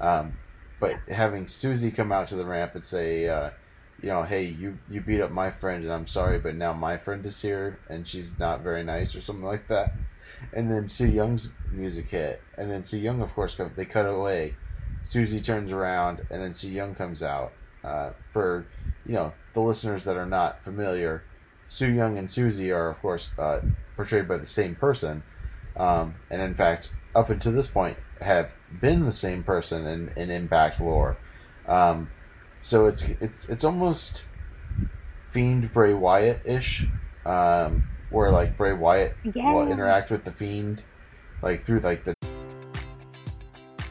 But having Susie come out to the ramp and say, you know, hey, you beat up my friend, and I'm sorry, but now my friend is here, and she's not very nice, or something like that. And then Su Young's music hit. And then Su Young, of course, they cut away. Susie turns around, and then Su Young comes out. For, you know, the listeners that are not familiar, Su Young and Susie are, of course, portrayed by the same person. And, in fact, up until this point, have been the same person in Impact lore. So it's almost Fiend Bray Wyatt-ish. Where, like, Bray Wyatt will interact with the Fiend, like, through, like, the...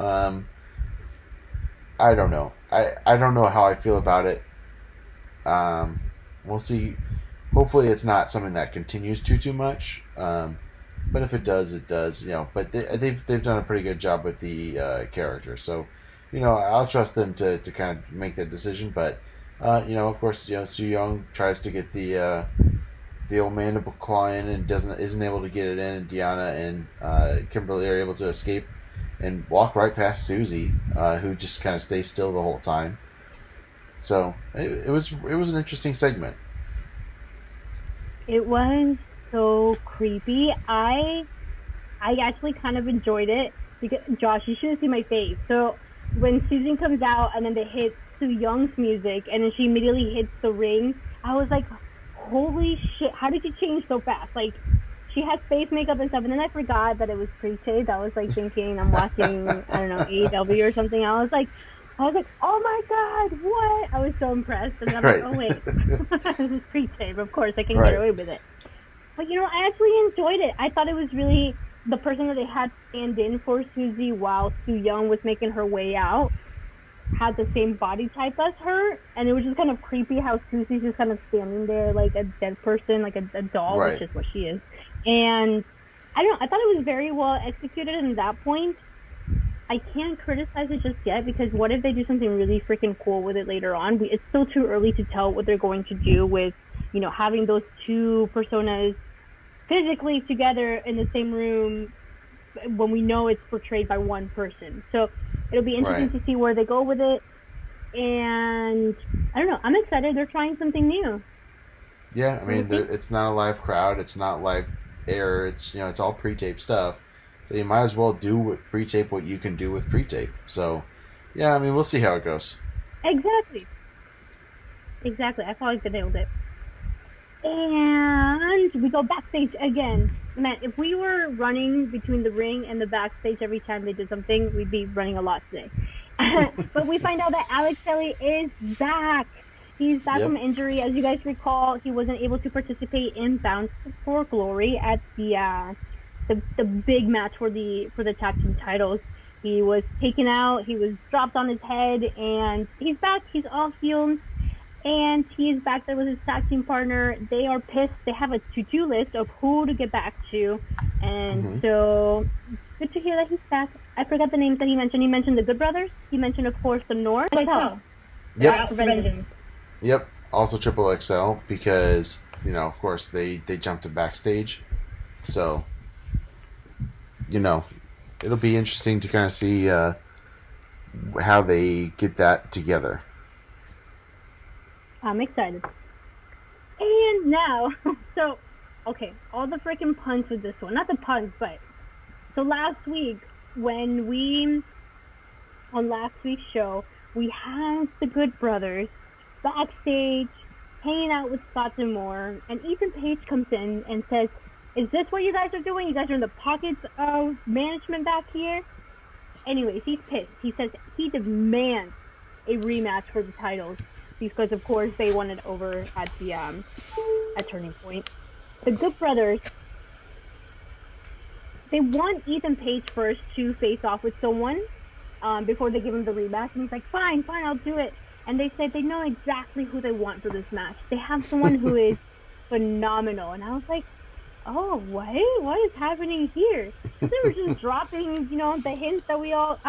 I don't know. I don't know how I feel about it. We'll see. Hopefully it's not something that continues too much. But if it does, it does, you know, but they've done a pretty good job with the, character. So, you know, I'll trust them to kind of make that decision. But, you know, of course, you know, Su Young tries to get the old mandible claw in and isn't able to get it in. And Deanna and, Kimber Lee are able to escape and walk right past Susie, who just kind of stays still the whole time. So it was an interesting segment. It was so creepy. I actually kind of enjoyed it because, Josh, you should have seen my face. So when Susan comes out and then they hit Su Young's music and then she immediately hits the ring, I was like, holy shit! How did you change so fast? Like, she had face makeup and stuff, and then I forgot that it was pre-taped. I was like thinking I'm watching, I don't know, AEW or something. I was like, oh my god, what? I was so impressed, and I'm like, oh wait, this is pre-taped. Of course, I can get away with it. But you know, I actually enjoyed it. I thought it was really the person that they had stand in for Susie while Su Young was making her way out had the same body type as her, and it was just kind of creepy how Susie's just kind of standing there like a dead person, like a doll, which is what she is. And I don't know, I thought it was very well executed in that point. I can't criticize it just yet, because what if they do something really freaking cool with it later on? It's still too early to tell what they're going to do with, you know, having those two personas physically together in the same room when we know it's portrayed by one person. So it'll be interesting to see where they go with it. And I don't know. I'm excited. They're trying something new. Yeah, I mean, it's not a live crowd. It's not live air. It's, you know, it's all pre-tape stuff. So you might as well do with pre-tape what you can do with pre-tape. So, yeah, I mean, we'll see how it goes. Exactly. I feel like they nailed it. And we go backstage again. Man, if we were running between the ring and the backstage every time they did something, we'd be running a lot today. But we find out that Alex Kelly is back. He's back from injury. As you guys recall, he wasn't able to participate in Bound for Glory at the big match for the tag team titles. He was taken out, he was dropped on his head, and he's back. He's all healed, and he's back there with his tag team partner. They are pissed. They have a to-do list of who to get back to, and so it's good to hear that he's back. I forgot the names that he mentioned. He mentioned the Good Brothers. He mentioned, of course, the North. Yep. Also Triple XL, because, you know, of course, they jumped to backstage, so... You know, it'll be interesting to kind of see how they get that together. I'm excited. And now, so, okay, all the freaking puns with this one. Not the puns, but, so last week, on last week's show, we had the Good Brothers backstage, hanging out with Scott D'Amore, and Ethan Page comes in and says, "Is this what you guys are doing? You guys are in the pockets of management back here?" Anyways, he's pissed. He says he demands a rematch for the titles because, of course, they won it over at the at Turning Point. The Good Brothers, they want Ethan Page first to face off with someone before they give him the rematch. And he's like, fine, I'll do it. And they said they know exactly who they want for this match. They have someone who is phenomenal. And I was like, oh, what is happening here? They were just dropping, you know, the hints that I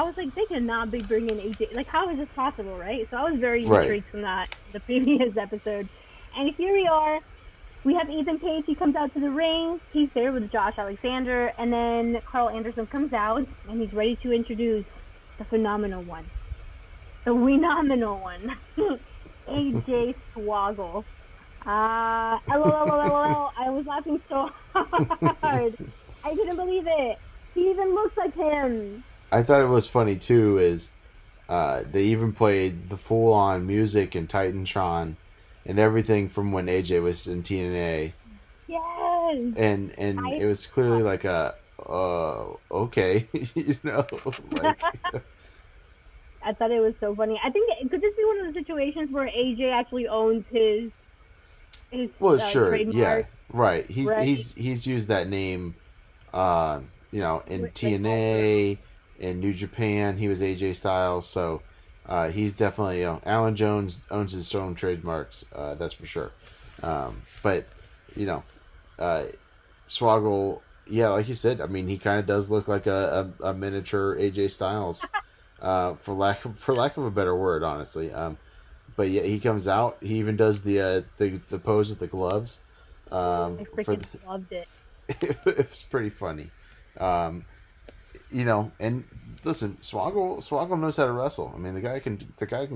was like, they cannot be bringing AJ. Like, how is this possible, right? So I was very intrigued from that, the previous episode. And here we are. We have Ethan Page. He comes out to the ring. He's there with Josh Alexander. And then Carl Anderson comes out, and he's ready to introduce the phenomenal one. The phenomenal one. AJ Swoggle. LOL. I was laughing so hard. I didn't believe it. He even looks like him. I thought it was funny, too, is they even played the full-on music and Titantron and everything from when AJ was in TNA. Yes! And it was clearly like a, okay, you know? Like... I thought it was so funny. I think could this be one of the situations where AJ actually owns his well, sure, trademark. Yeah, right. He's used that name, you know, in TNA, in New Japan. He was AJ Styles, so he's definitely, you know, Alan Jones owns his own trademarks. That's for sure. But you know, Swoggle, yeah, like you said. I mean, he kind of does look like a miniature AJ Styles, for lack of a better word, honestly. But yeah, he comes out. He even does the pose with the gloves. I freaking loved it. It was pretty funny, you know. And listen, Swoggle knows how to wrestle. I mean, the guy can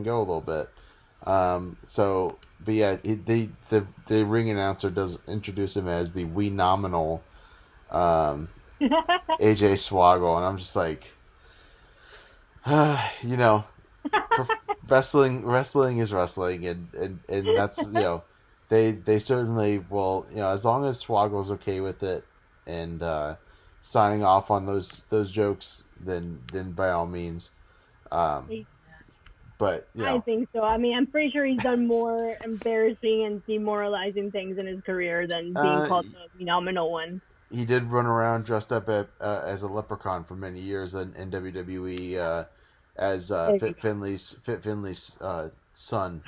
go a little bit. So, but yeah, the ring announcer does introduce him as the phenomenal AJ Swoggle, and I'm just like, you know. Wrestling is wrestling, and that's, you know, they certainly will, you know, as long as Swoggle's okay with it and signing off on those jokes, then by all means. But you know. I think so. I mean, I'm pretty sure he's done more embarrassing and demoralizing things in his career than being called the phenomenal one. He did run around dressed up as a leprechaun for many years in WWE. As Fit Finley's son,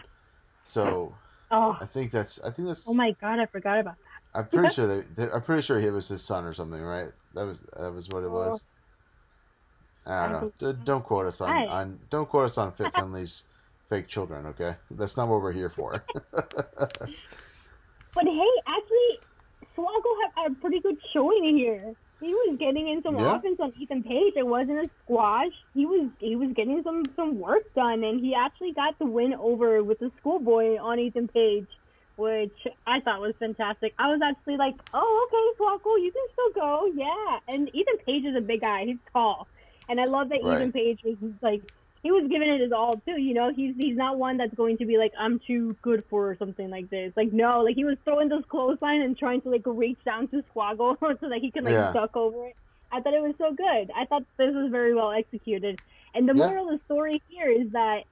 so I think that's. Oh my god, I forgot about that. I'm pretty sure it was his son or something, right? That was what it was. I don't know. Don't quote us on, don't quote us on Fit Finley's fake children, okay? That's not what we're here for. But hey, actually, Swoggle had a pretty good showing here. He was getting in some offense on Ethan Page. It wasn't a squash. He was getting some work done, and he actually got the win over with the schoolboy on Ethan Page, which I thought was fantastic. I was actually like, oh, okay, Swoggle, you can still go. Yeah. And Ethan Page is a big guy. He's tall. And I love that Ethan Page was like, he was giving it his all too, you know. He's not one that's going to be like, I'm too good for something like this. Like, no, like he was throwing those clothesline and trying to like reach down to Swoggle so that he could like duck over it. I thought it was so good. I thought this was very well executed. And the moral of the story here is that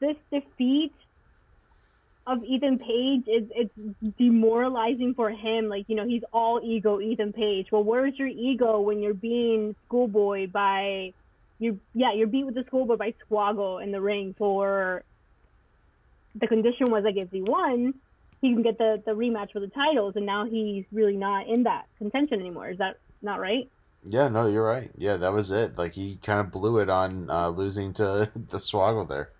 this defeat of Ethan Page is it's demoralizing for him. Like, you know, he's all ego, Ethan Page. Well, where's your ego when you're being schoolboy by you're beat with the schoolboy by Swoggle in the ring for the condition was like if he won, he can get the rematch for the titles, and now he's really not in that contention anymore. Is that not right? Yeah, no, you're right. Yeah, that was it. Like he kind of blew it on losing to the Swoggle there.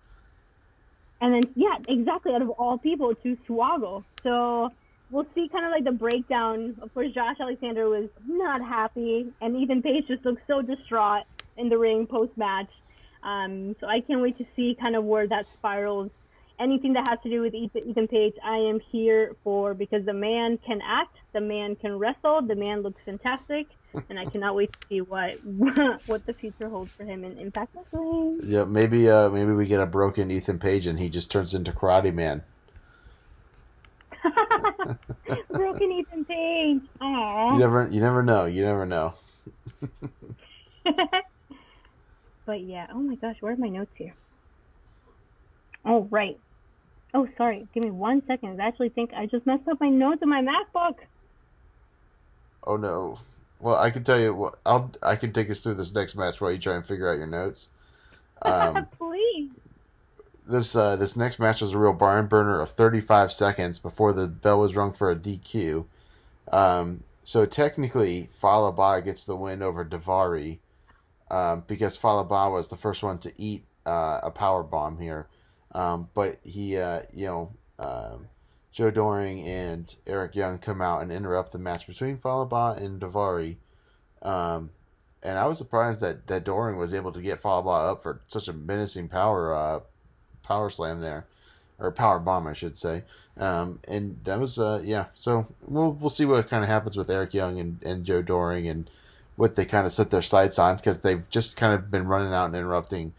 And then exactly, out of all people to Swoggle. So we'll see kind of like the breakdown. Of course, Josh Alexander was not happy, and Ethan Page just looked so distraught in the ring post-match. So I can't wait to see kind of where that spirals. Anything that has to do with Ethan Page, I am here for, because the man can act, the man can wrestle, the man looks fantastic, and I cannot wait to see what the future holds for him in Impact Wrestling. Yeah, maybe we get a broken Ethan Page and he just turns into Karate Man. Broken Ethan Page. Aww. You never know. You never know. But yeah, oh my gosh, where are my notes here? Oh, right. Oh, sorry. Give me 1 second. I actually think I just messed up my notes in my MacBook. Oh no. Well, I can tell you what. I can take us through this next match while you try and figure out your notes. Please. This next match was a real barn burner of 35 seconds before the bell was rung for a DQ. So technically, Falaba gets the win over Daivari. Because Falaba was the first one to eat a power bomb here, but he, Joe Doering and Eric Young come out and interrupt the match between Falaba and Daivari, and I was surprised that Doering was able to get Falaba up for such a menacing power slam there, or power bomb I should say, and that was So we'll see what kind of happens with Eric Young and Joe Doering and what they kind of set their sights on, because they've just kind of been running out and interrupting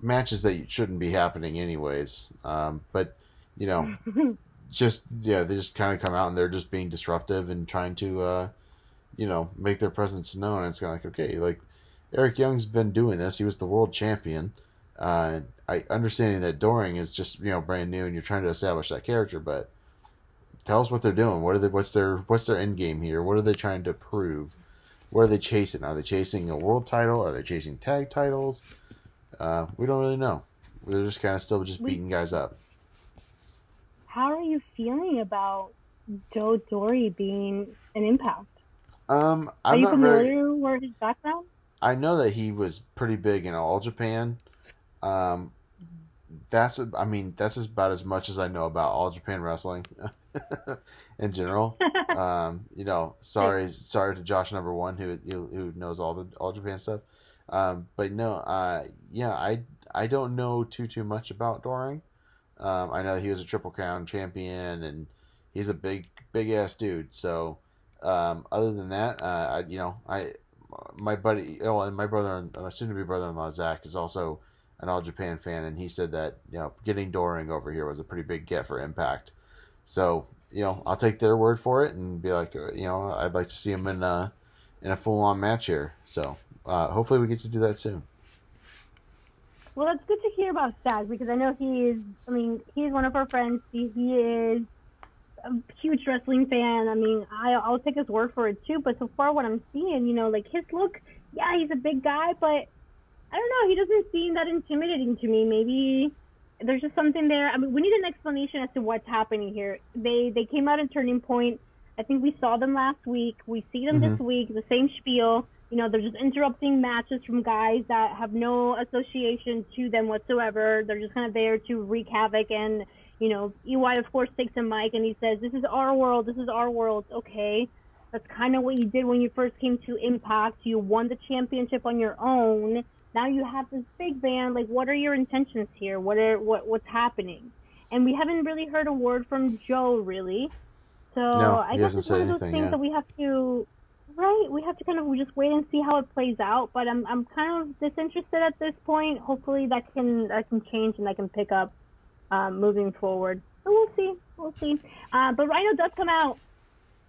matches that shouldn't be happening anyways. But, you know, they just kind of come out and they're just being disruptive and trying to, make their presence known. And it's kind of like, okay, like Eric Young's been doing this. He was the world champion. I understanding that Doering is just, brand new and you're trying to establish that character, but tell us what they're doing. What's their end game here? What are they trying to prove? What are they chasing? Are they chasing a world title? Are they chasing tag titles? We don't really know. They're just kind of still just beating guys up. How are you feeling about Joe Doering being an Impact? I'm not familiar with his background? I know that he was pretty big in All Japan. That's about as much as I know about All Japan Wrestling. In general, sorry to Josh number one who knows all the All Japan stuff, but no, I don't know too much about Doering. I know he was a Triple Crown champion and he's a big ass dude. So other than that, my brother and my soon to be brother-in-law Zach is also an All Japan fan, and he said that getting Doering over here was a pretty big get for Impact. So, I'll take their word for it and be like, I'd like to see him in a full-on match here. So, hopefully we get to do that soon. Well, that's good to hear about Zach, because I know he's one of our friends. He is a huge wrestling fan. I mean, I'll take his word for it, too. But so far what I'm seeing, like his look, yeah, he's a big guy, but I don't know. He doesn't seem that intimidating to me. Maybe there's just something there. I mean, we need an explanation as to what's happening here. They came out in Turning Point. I think we saw them last week. We see them this week. The same spiel. you know, they're just interrupting matches from guys that have no association to them whatsoever. They're just kind of there to wreak havoc. And, you know, EY, of course, takes a mic and he says, this is our world. This is our world. Okay. That's kind of what you did when you first came to Impact. You won the championship on your own. Now you have this big band. Like, what are your intentions here? What's happening? And we haven't really heard a word from Joe, really. So no, I guess it's one of those things yet. That we have to, right? We have to kind of just wait and see how it plays out. But I'm kind of disinterested at this point. Hopefully that can change and that can pick up moving forward. But we'll see. We'll see. But Rhino does come out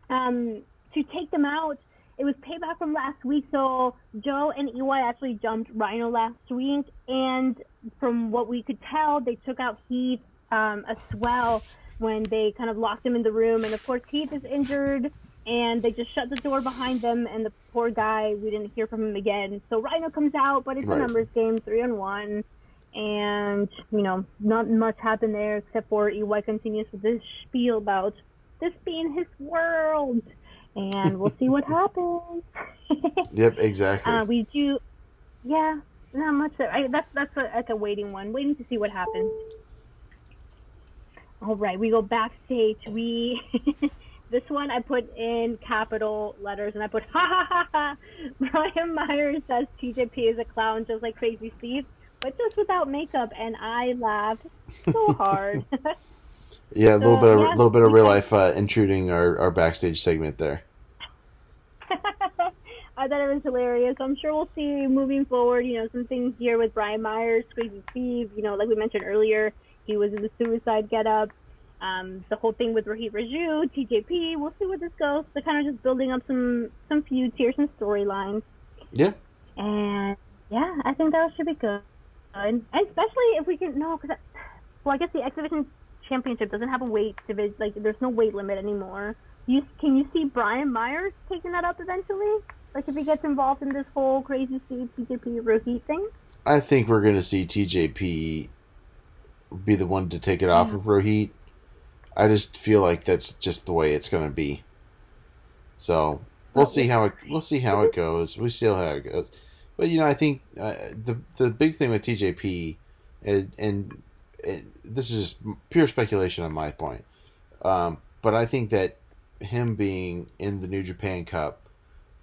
to take them out. It was payback from last week, so Joe and EY actually jumped Rhino last week, and from what we could tell, they took out Heath as well when they kind of locked him in the room. And of course, Heath is injured, and they just shut the door behind them, and the poor guy, we didn't hear from him again. So Rhino comes out, but it's a numbers game, 3-on-1, and, you know, not much happened there except for EY continues with this spiel about this being his world. And we'll see what happens. Yep, exactly. We do, yeah, not much. That's like a waiting one, waiting to see what happens. All right, we go backstage. We this one I put in capital letters, and I put ha ha ha ha. Brian Myers says TJP is a clown, just like Crazy Steve, but just without makeup, and I laughed so hard. Yeah, a little bit of real life intruding our backstage segment there. I thought it was hilarious. I'm sure we'll see moving forward, you know, something here with Brian Myers, Crazy Steve, you know, like we mentioned earlier, he was in the Suicide getup. The whole thing with Rohit Raju, TJP, we'll see where this goes. They're kind of just building up some feuds here, some storylines. Yeah. And, yeah, I think that should be good. And especially if we can, I guess the exhibition championship doesn't have a weight division, like there's no weight limit anymore. Can you see Brian Myers taking that up eventually? Like if he gets involved in this whole Crazy Steve, TJP, Rohit thing? I think we're going to see TJP be the one to take it off of Rohit. I just feel like that's just the way it's going to be. So we'll see how it goes. We'll see how it goes. But you know, I think the big thing with TJP and this is just pure speculation on my point, but I think that him being in the New Japan Cup,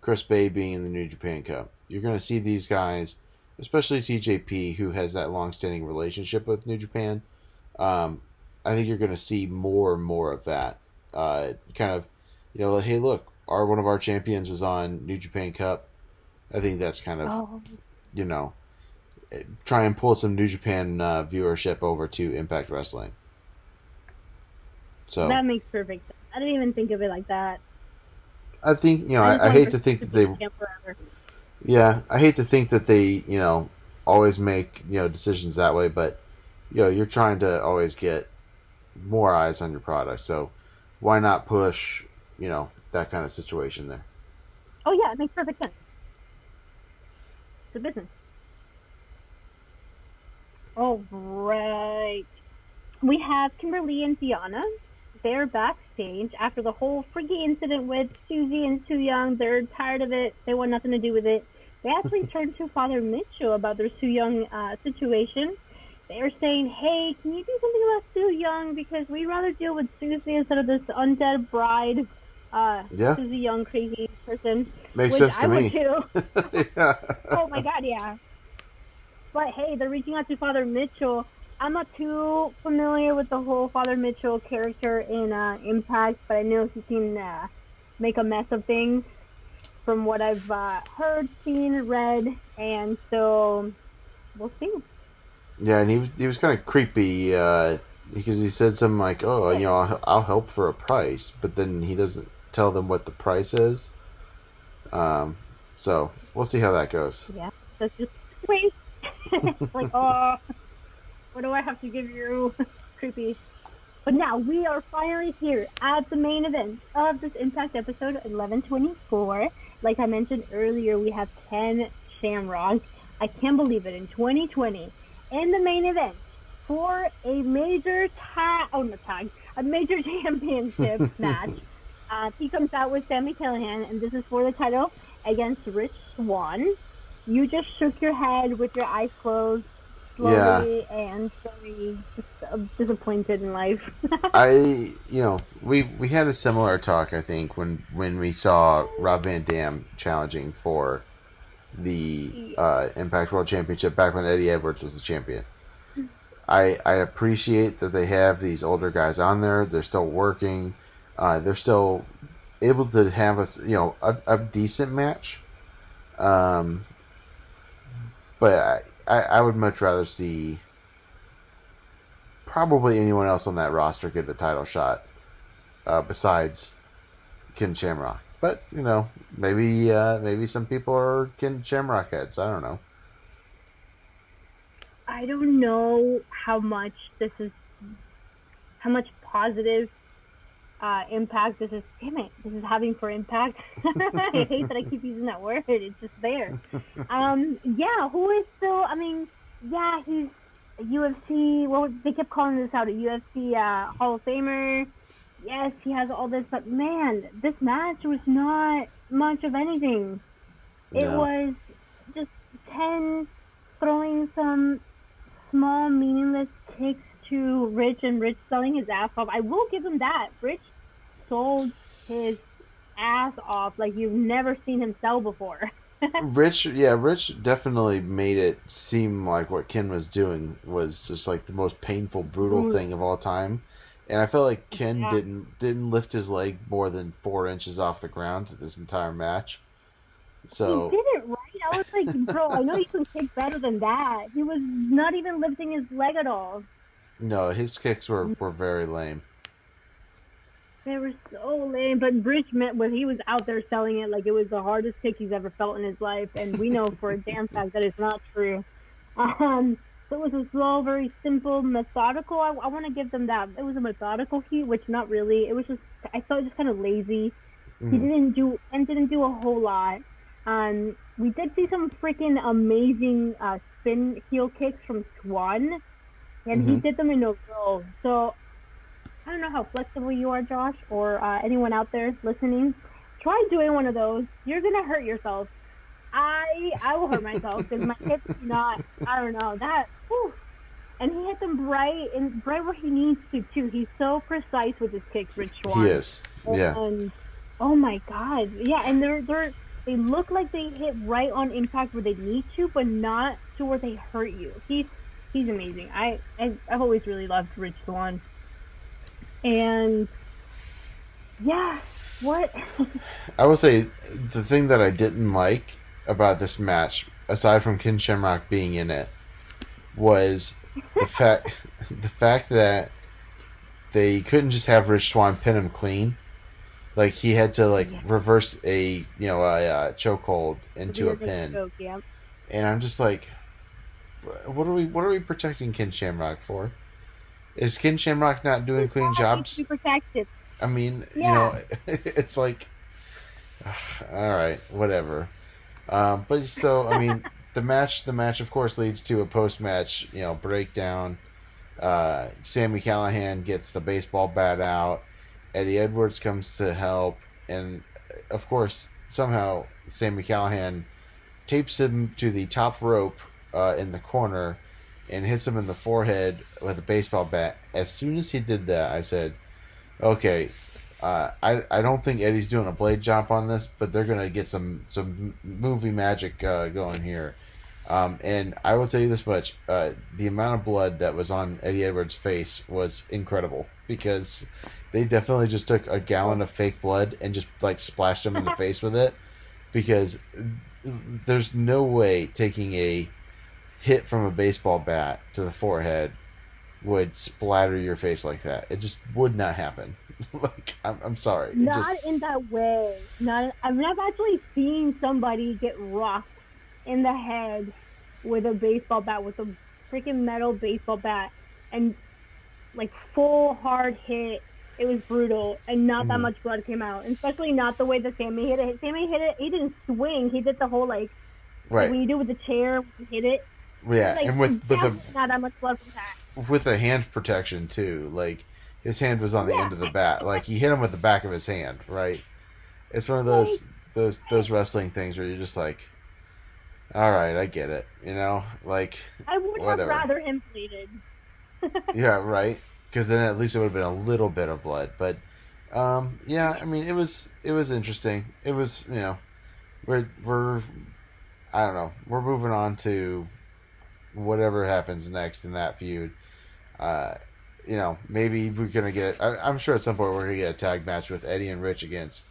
Chris Bay being in the New Japan Cup, you're going to see these guys, especially TJP, who has that long-standing relationship with New Japan. I think you're going to see more and more of that. Kind of, you know, like, hey, look, one of our champions was on New Japan Cup. I think that's kind of, you know, try and pull some New Japan viewership over to Impact Wrestling. So that makes perfect sense. I didn't even think of it like that. I think, you know, I hate to think that they you know, always make, you know, decisions that way, but you know, you're trying to always get more eyes on your product. So why not push, you know, that kind of situation there? Oh yeah, it makes perfect sense. It's a business. All right. We have Kimber Lee and Deanna. They're backstage after the whole freaky incident with Susie and Too Young. They're tired of it. They want nothing to do with it. They actually turned to Father Mitchell about their Too Young situation. They're saying, hey, can you do something about Too Young? Because we'd rather deal with Susie instead of this undead bride, Susie Young, crazy person. Makes sense to me. Yeah. Oh, my God, yeah. But hey, they're reaching out to Father Mitchell. I'm not too familiar with the whole Father Mitchell character in Impact, but I know he can make a mess of things from what I've heard, seen, read, and so we'll see. Yeah, and he was kind of creepy because he said something like, oh, you know, I'll help for a price, but then he doesn't tell them what the price is. So we'll see how that goes. Yeah, that's just crazy. Like, oh, what do I have to give you? Creepy. But now we are finally here at the main event of this Impact episode 1124. Like I mentioned earlier, we have Ken Shamrock. I can't believe it. In 2020, in the main event for a major championship match, he comes out with Sami Callihan, and this is for the title. against Rich Swann. You just shook your head with your eyes closed, slowly and slowly, just disappointed in life. We had a similar talk, I think, when we saw Rob Van Dam challenging for the Impact World Championship back when Eddie Edwards was the champion. I appreciate that they have these older guys on there. They're still working. They're still able to have a decent match. But I would much rather see probably anyone else on that roster get the title shot besides Ken Shamrock. But, maybe some people are Ken Shamrock heads. I don't know. I don't know how much positive impact this is. Damn it, this is having for Impact. I hate that I keep using that word. It's just there. Who is still? I mean, yeah, he's a UFC. Well, they kept calling this out, a UFC Hall of Famer. Yes, he has all this, but man, this match was not much of anything. No. It was just Ken throwing some small, meaningless kicks to Rich, and Rich selling his ass off. I will give him that. Rich sold his ass off like you've never seen him sell before. Rich definitely made it seem like what Ken was doing was just like the most painful, brutal thing of all time. And I felt like Ken didn't lift his leg more than 4 inches off the ground this entire match. So he did it right. I was like, bro, I know you can kick better than that. He was not even lifting his leg at all. No, his kicks were very lame. They were so lame, but Rich he was out there selling it like it was the hardest kick he's ever felt in his life, and we know for a damn fact that it's not true. So it was a slow, very simple, methodical. I want to give them that. It was a methodical heat, which not really. It was just, I felt just kind of lazy. Mm-hmm. He didn't do a whole lot. We did see some freaking amazing spin heel kicks from Swan, and he did them in a row. So I don't know how flexible you are, Josh, or anyone out there listening. Try doing one of those. You're gonna hurt yourself. I will hurt myself because my hips do not. I don't know that. Whew. And he hit them right where he needs to too. He's so precise with his kicks, Rich Swann. He is. Yeah. And, oh my God. Yeah. And they look like they hit right on impact where they need to, but not to where they hurt you. He's amazing. I've always really loved Rich Swann. And yeah, what? I will say the thing that I didn't like about this match, aside from Ken Shamrock being in it, was the fact that they couldn't just have Rich Swann pin him clean. Like, he had to, reverse a chokehold into a pin. Choke, yeah. And I'm just like, what are we protecting Ken Shamrock for? Is Ken Shamrock not doing clean jobs? To be protected. I mean, it's like, all right, whatever. But so, I mean, the match of course leads to a post-match, breakdown. Sami Callihan gets the baseball bat out. Eddie Edwards comes to help, and of course, somehow Sami Callihan tapes him to the top rope in the corner and hits him in the forehead with a baseball bat. As soon as he did that, I said, okay, I don't think Eddie's doing a blade job on this, but they're going to get some movie magic going here. And I will tell you this much, the amount of blood that was on Eddie Edwards' face was incredible, because they definitely just took a gallon of fake blood and just splashed him in the face with it, because there's no way taking a hit from a baseball bat to the forehead would splatter your face like that. It just would not happen. I'm sorry. In that way. I've actually seen somebody get rocked in the head with a baseball bat, with a freaking metal baseball bat, and full hard hit. It was brutal, and not that much blood came out, and especially not the way that Sami hit it. Sami hit it. He didn't swing. He did the whole right. What you do with the chair, hit it. Yeah, and with not that much blood from that. With a hand protection too, his hand was on the end of the bat. He hit him with the back of his hand. Right. It's one of those those wrestling things where you're just like, all right, I get it, you know, like, I would whatever. Have rather him bleeded. Yeah, right. Because then at least it would have been a little bit of blood. But yeah, I mean, it was interesting. It was, you know, we're I don't know, we're moving on to whatever happens next in that feud. You know, maybe we're gonna get. I'm sure at some point we're gonna get a tag match with Eddie and Rich against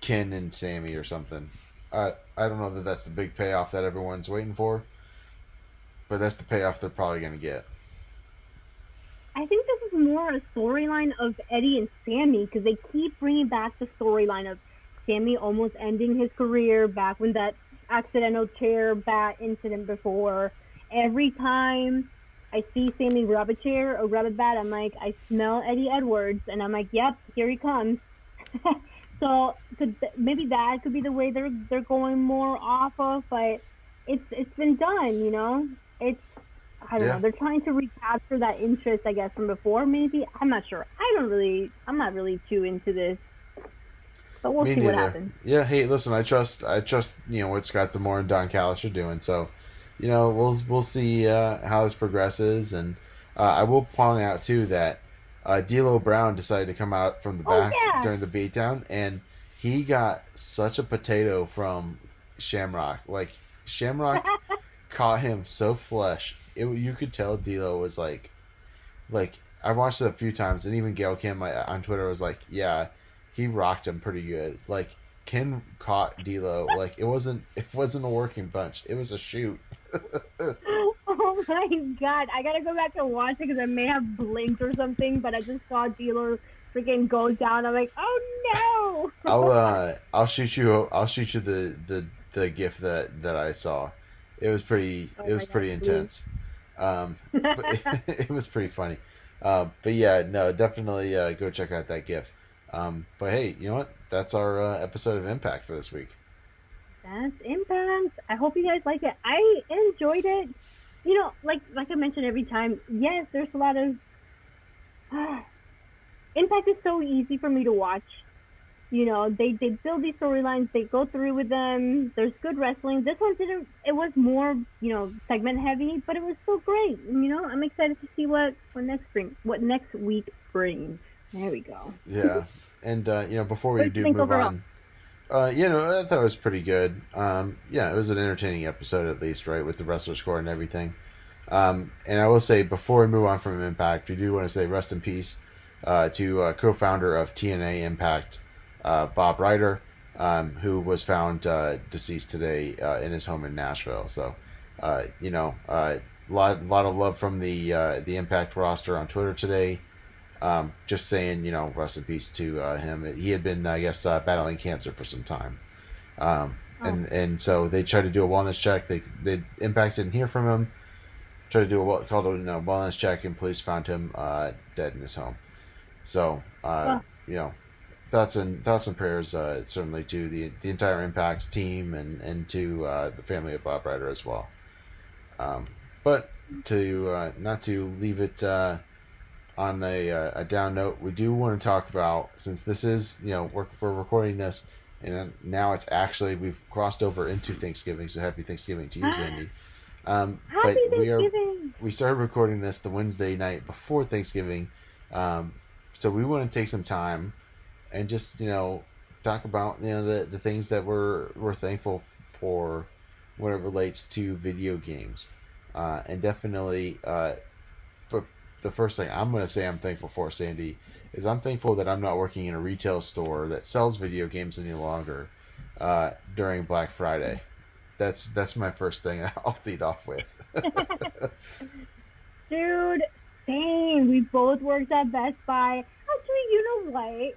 Ken and Sammy or something. I don't know that that's the big payoff that everyone's waiting for, but that's the payoff they're probably gonna get. I think this is more a storyline of Eddie and Sammy, because they keep bringing back the storyline of Sammy almost ending his career back when that accidental chair bat incident before. Every time I see Sammy grab a chair or grab a bat, I'm like, I smell Eddie Edwards, and I'm like, yep, here he comes. So maybe that could be the way they're going more off of, but it's been done, you know. It's I don't know. They're trying to recapture that interest, I guess, from before. Maybe, I'm not sure. I'm not really too into this, but we'll see what happens. Yeah. Hey, listen, I trust you know what Scott D'Amore and Don Callis are doing. So, you know, we'll see how this progresses, and I will point out too that D'Lo Brown decided to come out from the back during the beatdown, and he got such a potato from Shamrock. Like, Shamrock caught him so flesh. You could tell D'Lo was like I watched it a few times, and even Gail Kim on Twitter was like, yeah, he rocked him pretty good. Like, Ken caught D'Lo. Like, it wasn't a working punch. It was a shoot. Oh my God! I gotta go back and watch it because I may have blinked or something, but I just saw D'Lo freaking go down. I'm like, oh no! I'll shoot you the gif that I saw. It was pretty. It was pretty intense. But it was pretty funny. But yeah, no, definitely go check out that GIF. But hey, you know what? That's our episode of Impact for this week. That's Impact. I hope you guys liked it. I enjoyed it. You know, like I mentioned every time. Yes, there's a lot of Impact is so easy for me to watch. You know, they build these storylines, they go through with them, there's good wrestling. This one didn't, it was more, you know, segment heavy, but it was still great. You know, I'm excited to see what next week brings. There we go. Yeah. And, you know, before we do move on, you know, I thought it was pretty good. Yeah, it was an entertaining episode at least, right, with the wrestler score and everything. And I will say, before we move on from Impact, we do want to say rest in peace to co-founder of TNA Impact, Bob Ryder, who was found deceased today in his home in Nashville. So, you know, a lot of love from the Impact roster on Twitter today. Just saying, you know, rest in peace to him. He had been, I guess, battling cancer for some time, and so they tried to do a wellness check. They Impact didn't hear from him. Tried to do a wellness check, and police found him dead in his home. So, you know. Thoughts and prayers certainly to the entire Impact team and to the family of Bob Ryder as well. But to not to leave it on a down note, we do want to talk about, since this is, you know, we're recording this, and now it's actually, we've crossed over into Thanksgiving, so happy Thanksgiving to you, Zandy. Happy Thanksgiving! We started recording this the Wednesday night before Thanksgiving, so we want to take some time and just, you know, talk about, you know, the things that we're thankful for when it relates to video games. And definitely, but the first thing I'm going to say I'm thankful for, Sandy, is I'm thankful that I'm not working in a retail store that sells video games any longer during Black Friday. That's my first thing I'll lead off with. Dude, same. We both worked at Best Buy. Actually, you know what?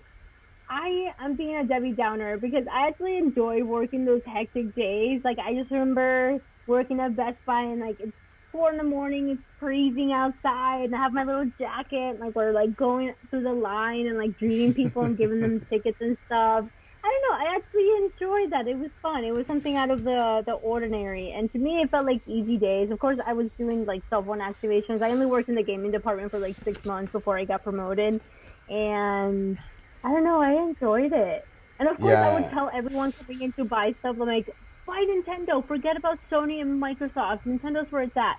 I am being a Debbie Downer because I actually enjoy working those hectic days. Like, I just remember working at Best Buy and, like, it's 4 a.m, it's freezing outside, and I have my little jacket, and, like, we're, like, going through the line and, like, greeting people and giving them tickets and stuff. I don't know. I actually enjoyed that. It was fun. It was something out of the ordinary. And to me, it felt like easy days. Of course, I was doing, like, cell phone activations. I only worked in the gaming department for, like, 6 months before I got promoted. And I don't know. I enjoyed it. And of course, I would tell everyone coming in to buy stuff, like, buy Nintendo. Forget about Sony and Microsoft. Nintendo's where it's at.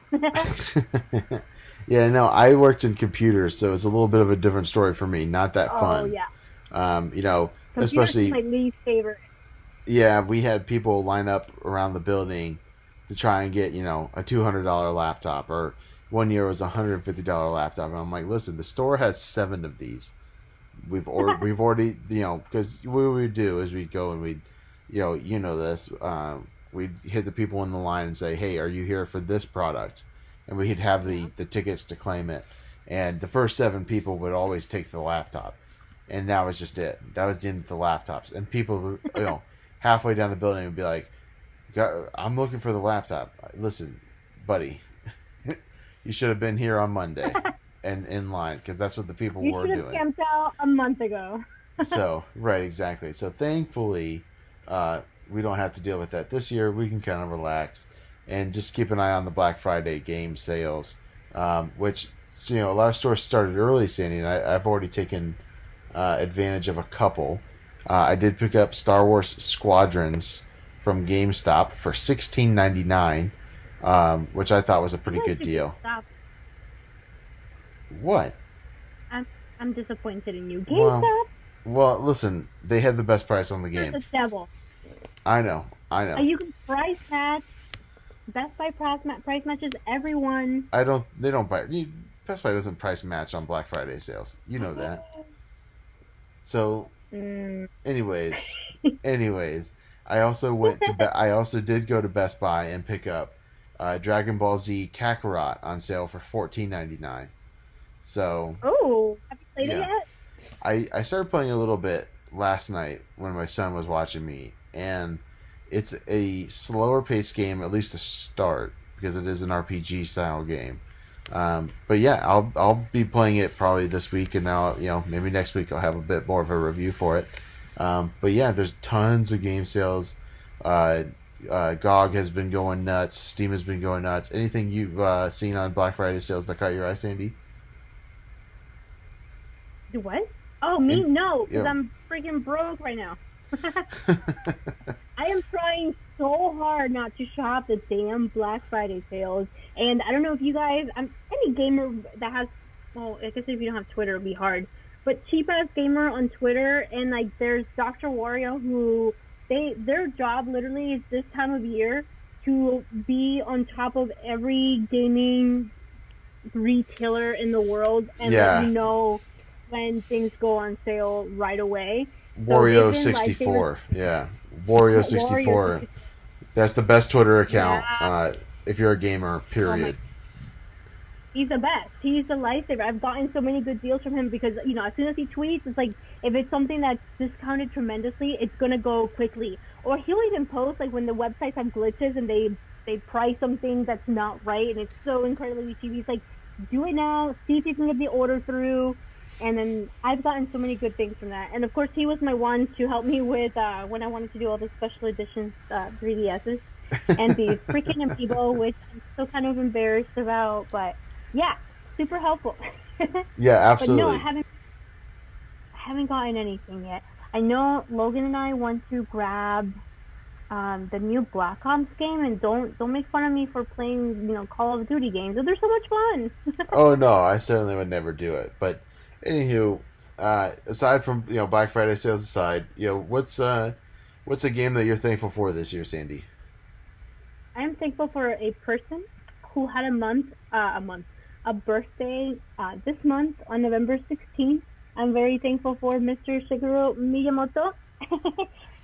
Yeah, no, I worked in computers, so it's a little bit of a different story for me. Not that fun. Yeah. You know, computers, especially my least favorite. Yeah, we had people line up around the building to try and get, you know, a $200 laptop, or one year it was a $150 laptop. And I'm like, listen, the store has 7 of these. We've already, you know, because what we would do is we'd go and we'd, you know this, we'd hit the people in the line and say, hey, are you here for this product? And we'd have the tickets to claim it. And the first 7 people would always take the laptop. And that was just it. That was the end of the laptops. And people, you know, halfway down the building would be like, I'm looking for the laptop. Listen, buddy, you should have been here on Monday and in line, because that's what the people were doing. You should have camped out a month ago. So, right, exactly. So thankfully, we don't have to deal with that this year. We can kind of relax and just keep an eye on the Black Friday game sales, which, you know, a lot of stores started early, Sandy, and I've already taken advantage of a couple. I did pick up Star Wars Squadrons from GameStop for $16.99, which I thought was a pretty good deal. Stop. What? I'm disappointed in you, GameStop. Well, listen, they had the best price on the game. You're the devil. I know. You can price match. Best Buy price matches everyone. They don't buy. Best Buy doesn't price match on Black Friday sales. You know that. So, anyways. I also did go to Best Buy and pick up Dragon Ball Z Kakarot on sale for $14.99. So. Oh, have you played it yet? I started playing a little bit last night when my son was watching me, and it's a slower paced game, at least to start, because it is an RPG style game. But yeah, I'll be playing it probably this week, and now, you know, maybe next week I'll have a bit more of a review for it. But yeah, there's tons of game sales. GOG has been going nuts. Steam has been going nuts. Anything you've seen on Black Friday sales that caught your eye, Sandy? What? Oh, me? No, because I'm freaking broke right now. I am trying so hard not to shop the damn Black Friday sales. And I don't know if you guys, any gamer that has, well, I guess if you don't have Twitter, it'll be hard. But Cheap Ass Gamer on Twitter, and like there's Dr. Wario, who their job literally is this time of year to be on top of every gaming retailer in the world and let you know when things go on sale right away. Wario 64, Wario 64. That's the best Twitter account if you're a gamer. Period. He's the best. He's the lifesaver. I've gotten so many good deals from him because, you know, as soon as he tweets, it's like, if it's something that's discounted tremendously, it's going to go quickly. Or he'll even post, like, when the websites have glitches and they price something that's not right, and it's so incredibly cheap. He's like, do it now. See if you can get the order through. And then I've gotten so many good things from that. And, of course, he was my one to help me with when I wanted to do all the special editions 3DSs and the freaking Amiibo, which I'm still kind of embarrassed about, but... yeah, super helpful. Yeah, absolutely. But no, I haven't gotten anything yet. I know Logan and I want to grab the new Black Ops game, and don't make fun of me for playing, you know, Call of Duty games. They're so much fun. Oh no, I certainly would never do it. But anywho, aside from, you know, Black Friday sales aside, you know, what's a game that you're thankful for this year, Sandy? I am thankful for a person who had a birthday this month on November 16th. I'm very thankful for Mr. Shigeru Miyamoto.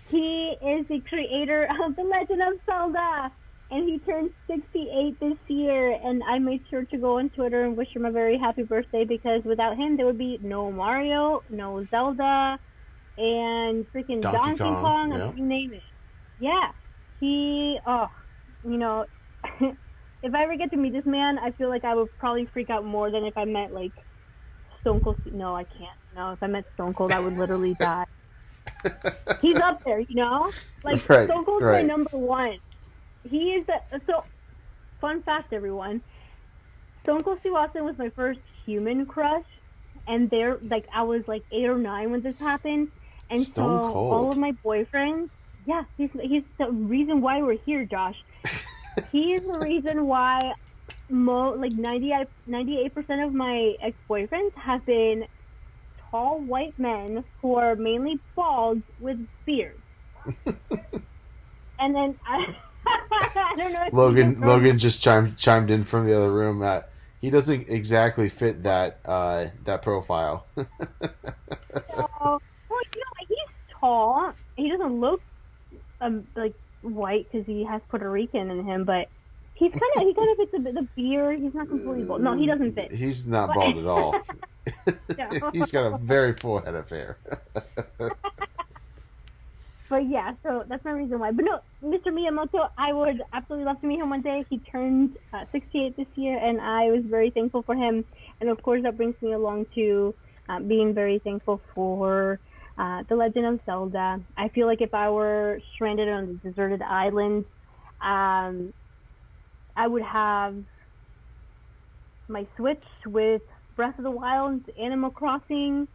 He is the creator of The Legend of Zelda, and he turned 68 this year, and I made sure to go on Twitter and wish him a very happy birthday, because without him, there would be no Mario, no Zelda, and freaking Donkey Kong, and you name it. Yeah, you know... If I ever get to meet this man, I feel like I would probably freak out more than if I met, like, Stone Cold. No, I can't. No, if I met Stone Cold, I would literally die. He's up there, you know? Like, right, Stone Cold's my number one. He is so, fun fact, everyone. Stone Cold Steve Austin was my first human crush. And I was, like, 8 or 9 when this happened. And Stone so cold. All of my boyfriends, yeah, he's the reason why we're here, Josh. He's the reason why like 98% of my ex-boyfriends have been tall white men who are mainly bald with beards. And then I don't know if Logan just chimed in from the other room. He doesn't exactly fit that profile. So, well, you know, he's tall. He doesn't look like white because he has Puerto Rican in him, but he kind of fits the beard. He's not completely bald. No, he doesn't fit. He's not bald at all. No. He's got a very full head of hair. But yeah, so that's my reason why. But no, Mr. Miyamoto, I would absolutely love to meet him one day. He turned 68 this year, and I was very thankful for him. And of course, that brings me along to being very thankful for The Legend of Zelda. I feel like if I were stranded on a deserted island, I would have my Switch with Breath of the Wild, Animal Crossing,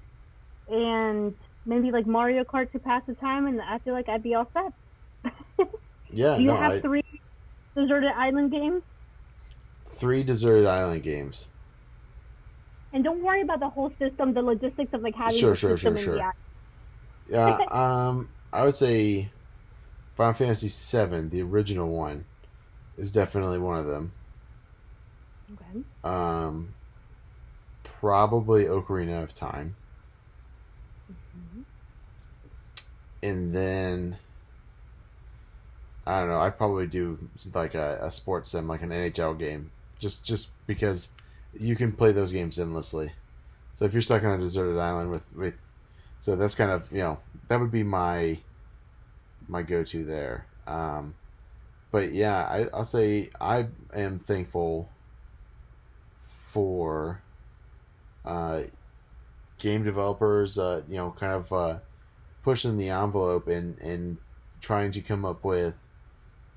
and maybe like Mario Kart to pass the time, and I feel like I'd be all set. Yeah. Do you have three deserted island games? Three deserted island games. And don't worry about the whole system, the logistics of like having the system. Yeah, I would say Final Fantasy VII, the original one, is definitely one of them. Okay. Probably Ocarina of Time. And then, I don't know, I'd probably do like a sports sim, like an NHL game. Just because you can play those games endlessly. So if you're stuck on a deserted island with so that's kind of, you know, that would be my go-to there. But yeah, I'll say I am thankful for game developers, you know, kind of pushing the envelope and trying to come up with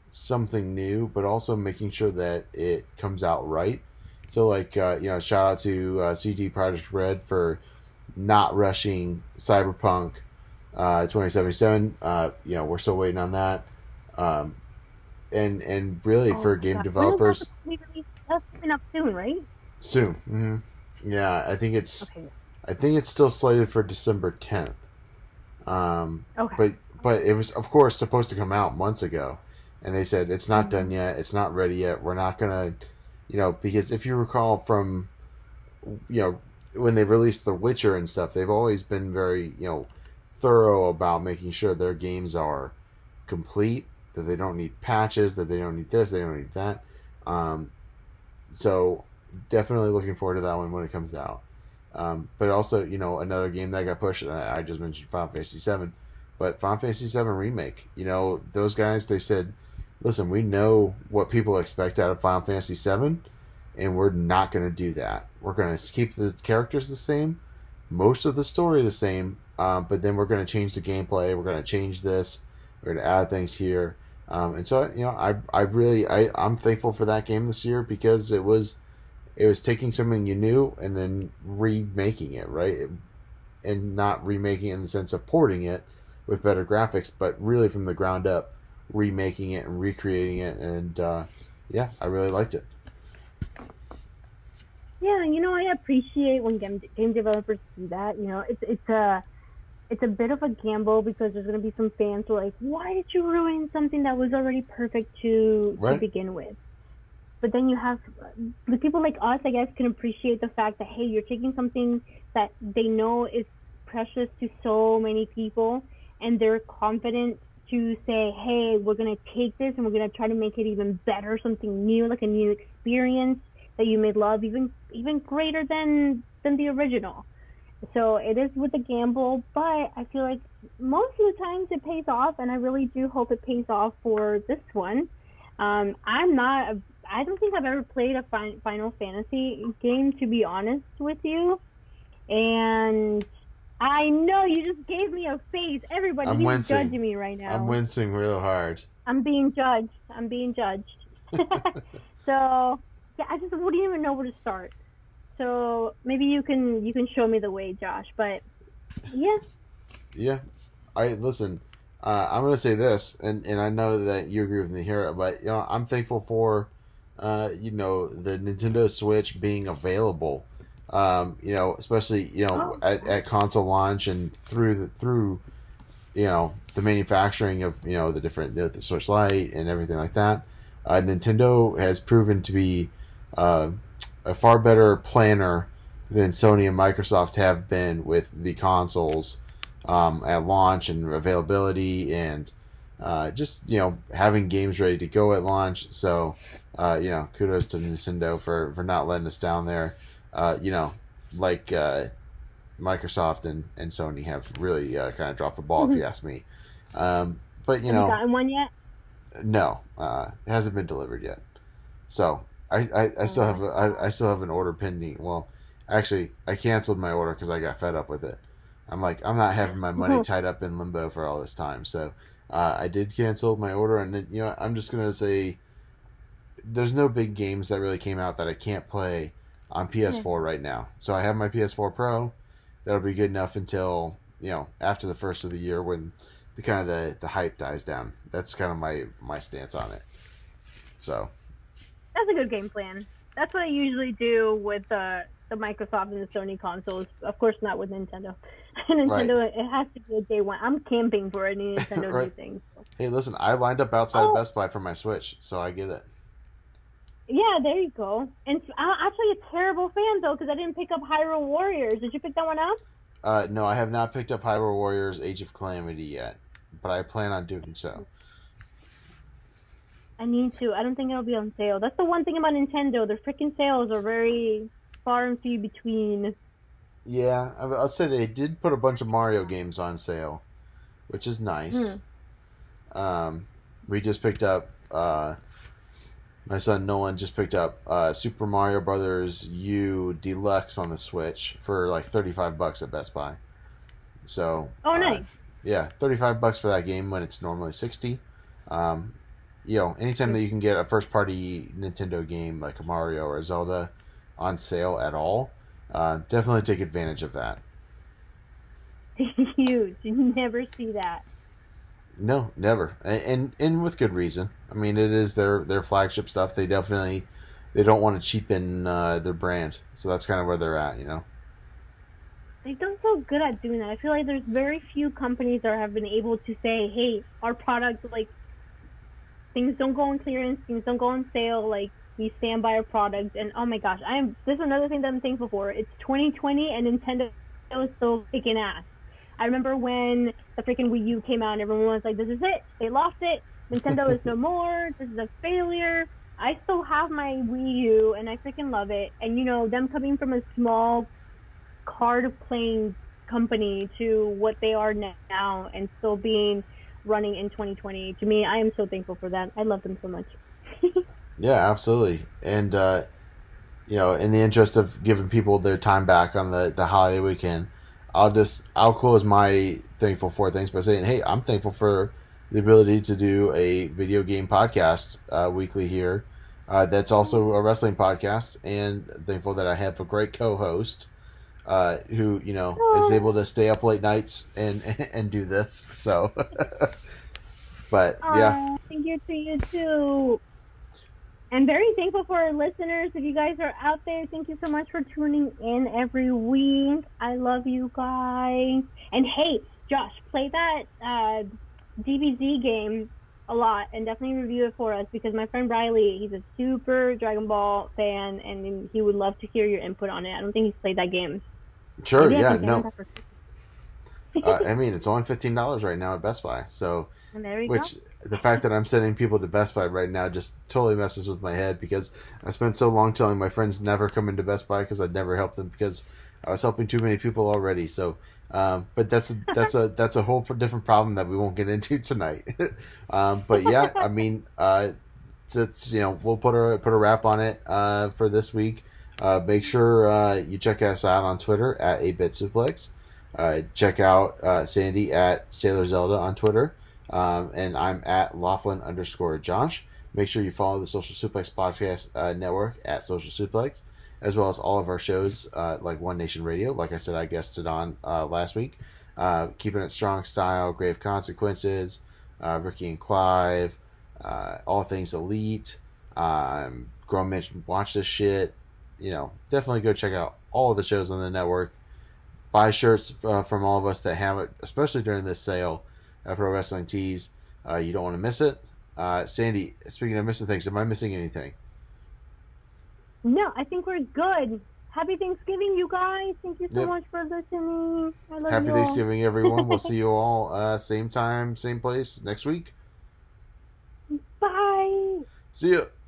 something new, but also making sure that it comes out right. So, like, you know, shout out to CD Projekt Red for not rushing Cyberpunk 2077. You know, we're still waiting on that. And really for game developers, that's coming up soon, right? Soon. Mm-hmm. Yeah, I think it's still slated for December 10th. Okay. But it was, of course, supposed to come out months ago, and they said it's not done yet, it's not ready yet, we're not gonna, you know, because if you recall from, you know, when they released The Witcher and stuff, they've always been very, you know, thorough about making sure their games are complete, that they don't need patches, that they don't need this, they don't need that. So definitely looking forward to that one when it comes out. But also, you know, another game that got pushed, I just mentioned Final Fantasy VII, but Final Fantasy VII Remake, you know, those guys, they said, listen, we know what people expect out of Final Fantasy VII, and we're not going to do that. We're going to keep the characters the same, most of the story the same, but then we're going to change the gameplay, we're going to change this, we're going to add things here. And so, you know, I'm thankful for that game this year because it was taking something you knew and then remaking it, right? And not remaking it in the sense of porting it with better graphics, but really from the ground up, remaking it and recreating it. And, yeah, I really liked it. Yeah, you know, I appreciate when game developers do that. You know, it's a bit of a gamble because there's going to be some fans who are like, why did you ruin something that was already perfect to begin with? But then you have the people like us, I guess, can appreciate the fact that, hey, you're taking something that they know is precious to so many people, and they're confident to say, hey, we're going to take this and we're going to try to make it even better, something new, like a new experience that you may love even greater than the original. So it is with a gamble, but I feel like most of the times it pays off, and I really do hope it pays off for this one. I don't think I've ever played a Final Fantasy game, to be honest with you. And I know you just gave me a face. Everybody's judging me right now. I'm wincing real hard. I'm being judged. So yeah, I just wouldn't even know where to start. So maybe you can show me the way, Josh. But yeah. Yeah, listen, I'm going to say this, and I know that you agree with me here, but, you know, I'm thankful for, you know, the Nintendo Switch being available, you know, especially, you know, at console launch and through, you know, the manufacturing of, you know, the different, the Switch Lite and everything like that. Nintendo has proven to be a far better planner than Sony and Microsoft have been with the consoles at launch and availability and just, you know, having games ready to go at launch. So, you know, kudos to Nintendo for not letting us down there. You know, like Microsoft and Sony have really kind of dropped the ball, if you ask me. But, you know... Have you gotten one yet? No, it hasn't been delivered yet. So I still have an order pending. Well, actually, I canceled my order because I got fed up with it. I'm like, I'm not having my money tied up in limbo for all this time. So I did cancel my order, and then, you know, I'm just gonna say, there's no big games that really came out that I can't play on PS4 right now. So I have my PS4 Pro. That'll be good enough until, you know, after the first of the year when the hype dies down. That's kind of my stance on it. So that's a good game plan. That's what I usually do with the Microsoft and the Sony consoles. Of course, not with Nintendo. Nintendo, right. It has to be a day one. I'm camping for any Nintendo right. thing. So. Hey, listen, I lined up outside Best Buy for my Switch, so I get it. Yeah, there you go. And I'm actually a terrible fan though because I didn't pick up Hyrule Warriors. Did you pick that one up? No, I have not picked up Hyrule Warriors: Age of Calamity yet, but I plan on doing so. I need to. I don't think it'll be on sale. That's the one thing about Nintendo. Their freaking sales are very far and few between. Yeah, I'll say they did put a bunch of Mario games on sale, which is nice. We just picked up... my son Nolan just picked up Super Mario Brothers U Deluxe on the Switch for like $35 at Best Buy. So... Oh, nice. Yeah, $35 for that game when it's normally $60. You know, anytime that you can get a first-party Nintendo game like a Mario or a Zelda on sale at all, definitely take advantage of that. Huge. You never see that. No, never, and with good reason. I mean, it is their flagship stuff. They definitely don't want to cheapen their brand, so that's kind of where they're at, you know. They've done so good at doing that. I feel like there's very few companies that have been able to say, hey, our product, like, things don't go on clearance, things don't go on sale, like, we stand by our product. And, oh my gosh, this is another thing that I'm thankful for. It's 2020, and Nintendo is so freaking ass. I remember when the freaking Wii U came out, and everyone was like, this is it, they lost it, Nintendo is no more, this is a failure. I still have my Wii U, and I freaking love it. And, you know, them coming from a small card playing company to what they are now and still being running in 2020, to me, I am so thankful for that. I love them so much. Yeah, absolutely. And you know, in the interest of giving people their time back on the holiday weekend, I'll close my thankful for things by saying, hey, I'm thankful for the ability to do a video game podcast weekly here, that's also a wrestling podcast, and thankful that I have a great co-host who, you know, is able to stay up late nights and do this. So, but yeah. Thank you to you too. I'm very thankful for our listeners. If you guys are out there, thank you so much for tuning in every week. I love you guys. And hey, Josh, play that DBZ game a lot and definitely review it for us, because my friend Riley, he's a super Dragon Ball fan, and he would love to hear your input on it. I don't think he's played that game. Sure, maybe. Yeah, no. I mean, it's only $15 right now at Best Buy, so... And there you which go. The fact that I'm sending people to Best Buy right now just totally messes with my head, because I spent so long telling my friends never come into Best Buy because I'd never help them, because I was helping too many people already. So, but that's a whole different problem that we won't get into tonight. But yeah, I mean, that's, you know, we'll put a wrap on it for this week. Make sure you check us out on Twitter at 8-Bit Suplex. Check out Sandy at Sailor Zelda on Twitter. And I'm at Laughlin _Josh. Make sure you follow the Social Suplex Podcast Network at Social Suplex, as well as all of our shows like One Nation Radio. Like I said, I guested on last week. Keeping It Strong Style, Grave Consequences, Ricky and Clive, All Things Elite, Grown Men Watch This Shit. You know, definitely go check out all of the shows on the network. Buy shirts from all of us that have it, especially during this sale at Pro Wrestling Tees. You don't want to miss it. Sandy, speaking of missing things, am I missing anything? No, I think we're good. Happy Thanksgiving, you guys. Thank you so much for listening. I love you all. Happy Thanksgiving, everyone. We'll see you all same time, same place next week. Bye. See ya.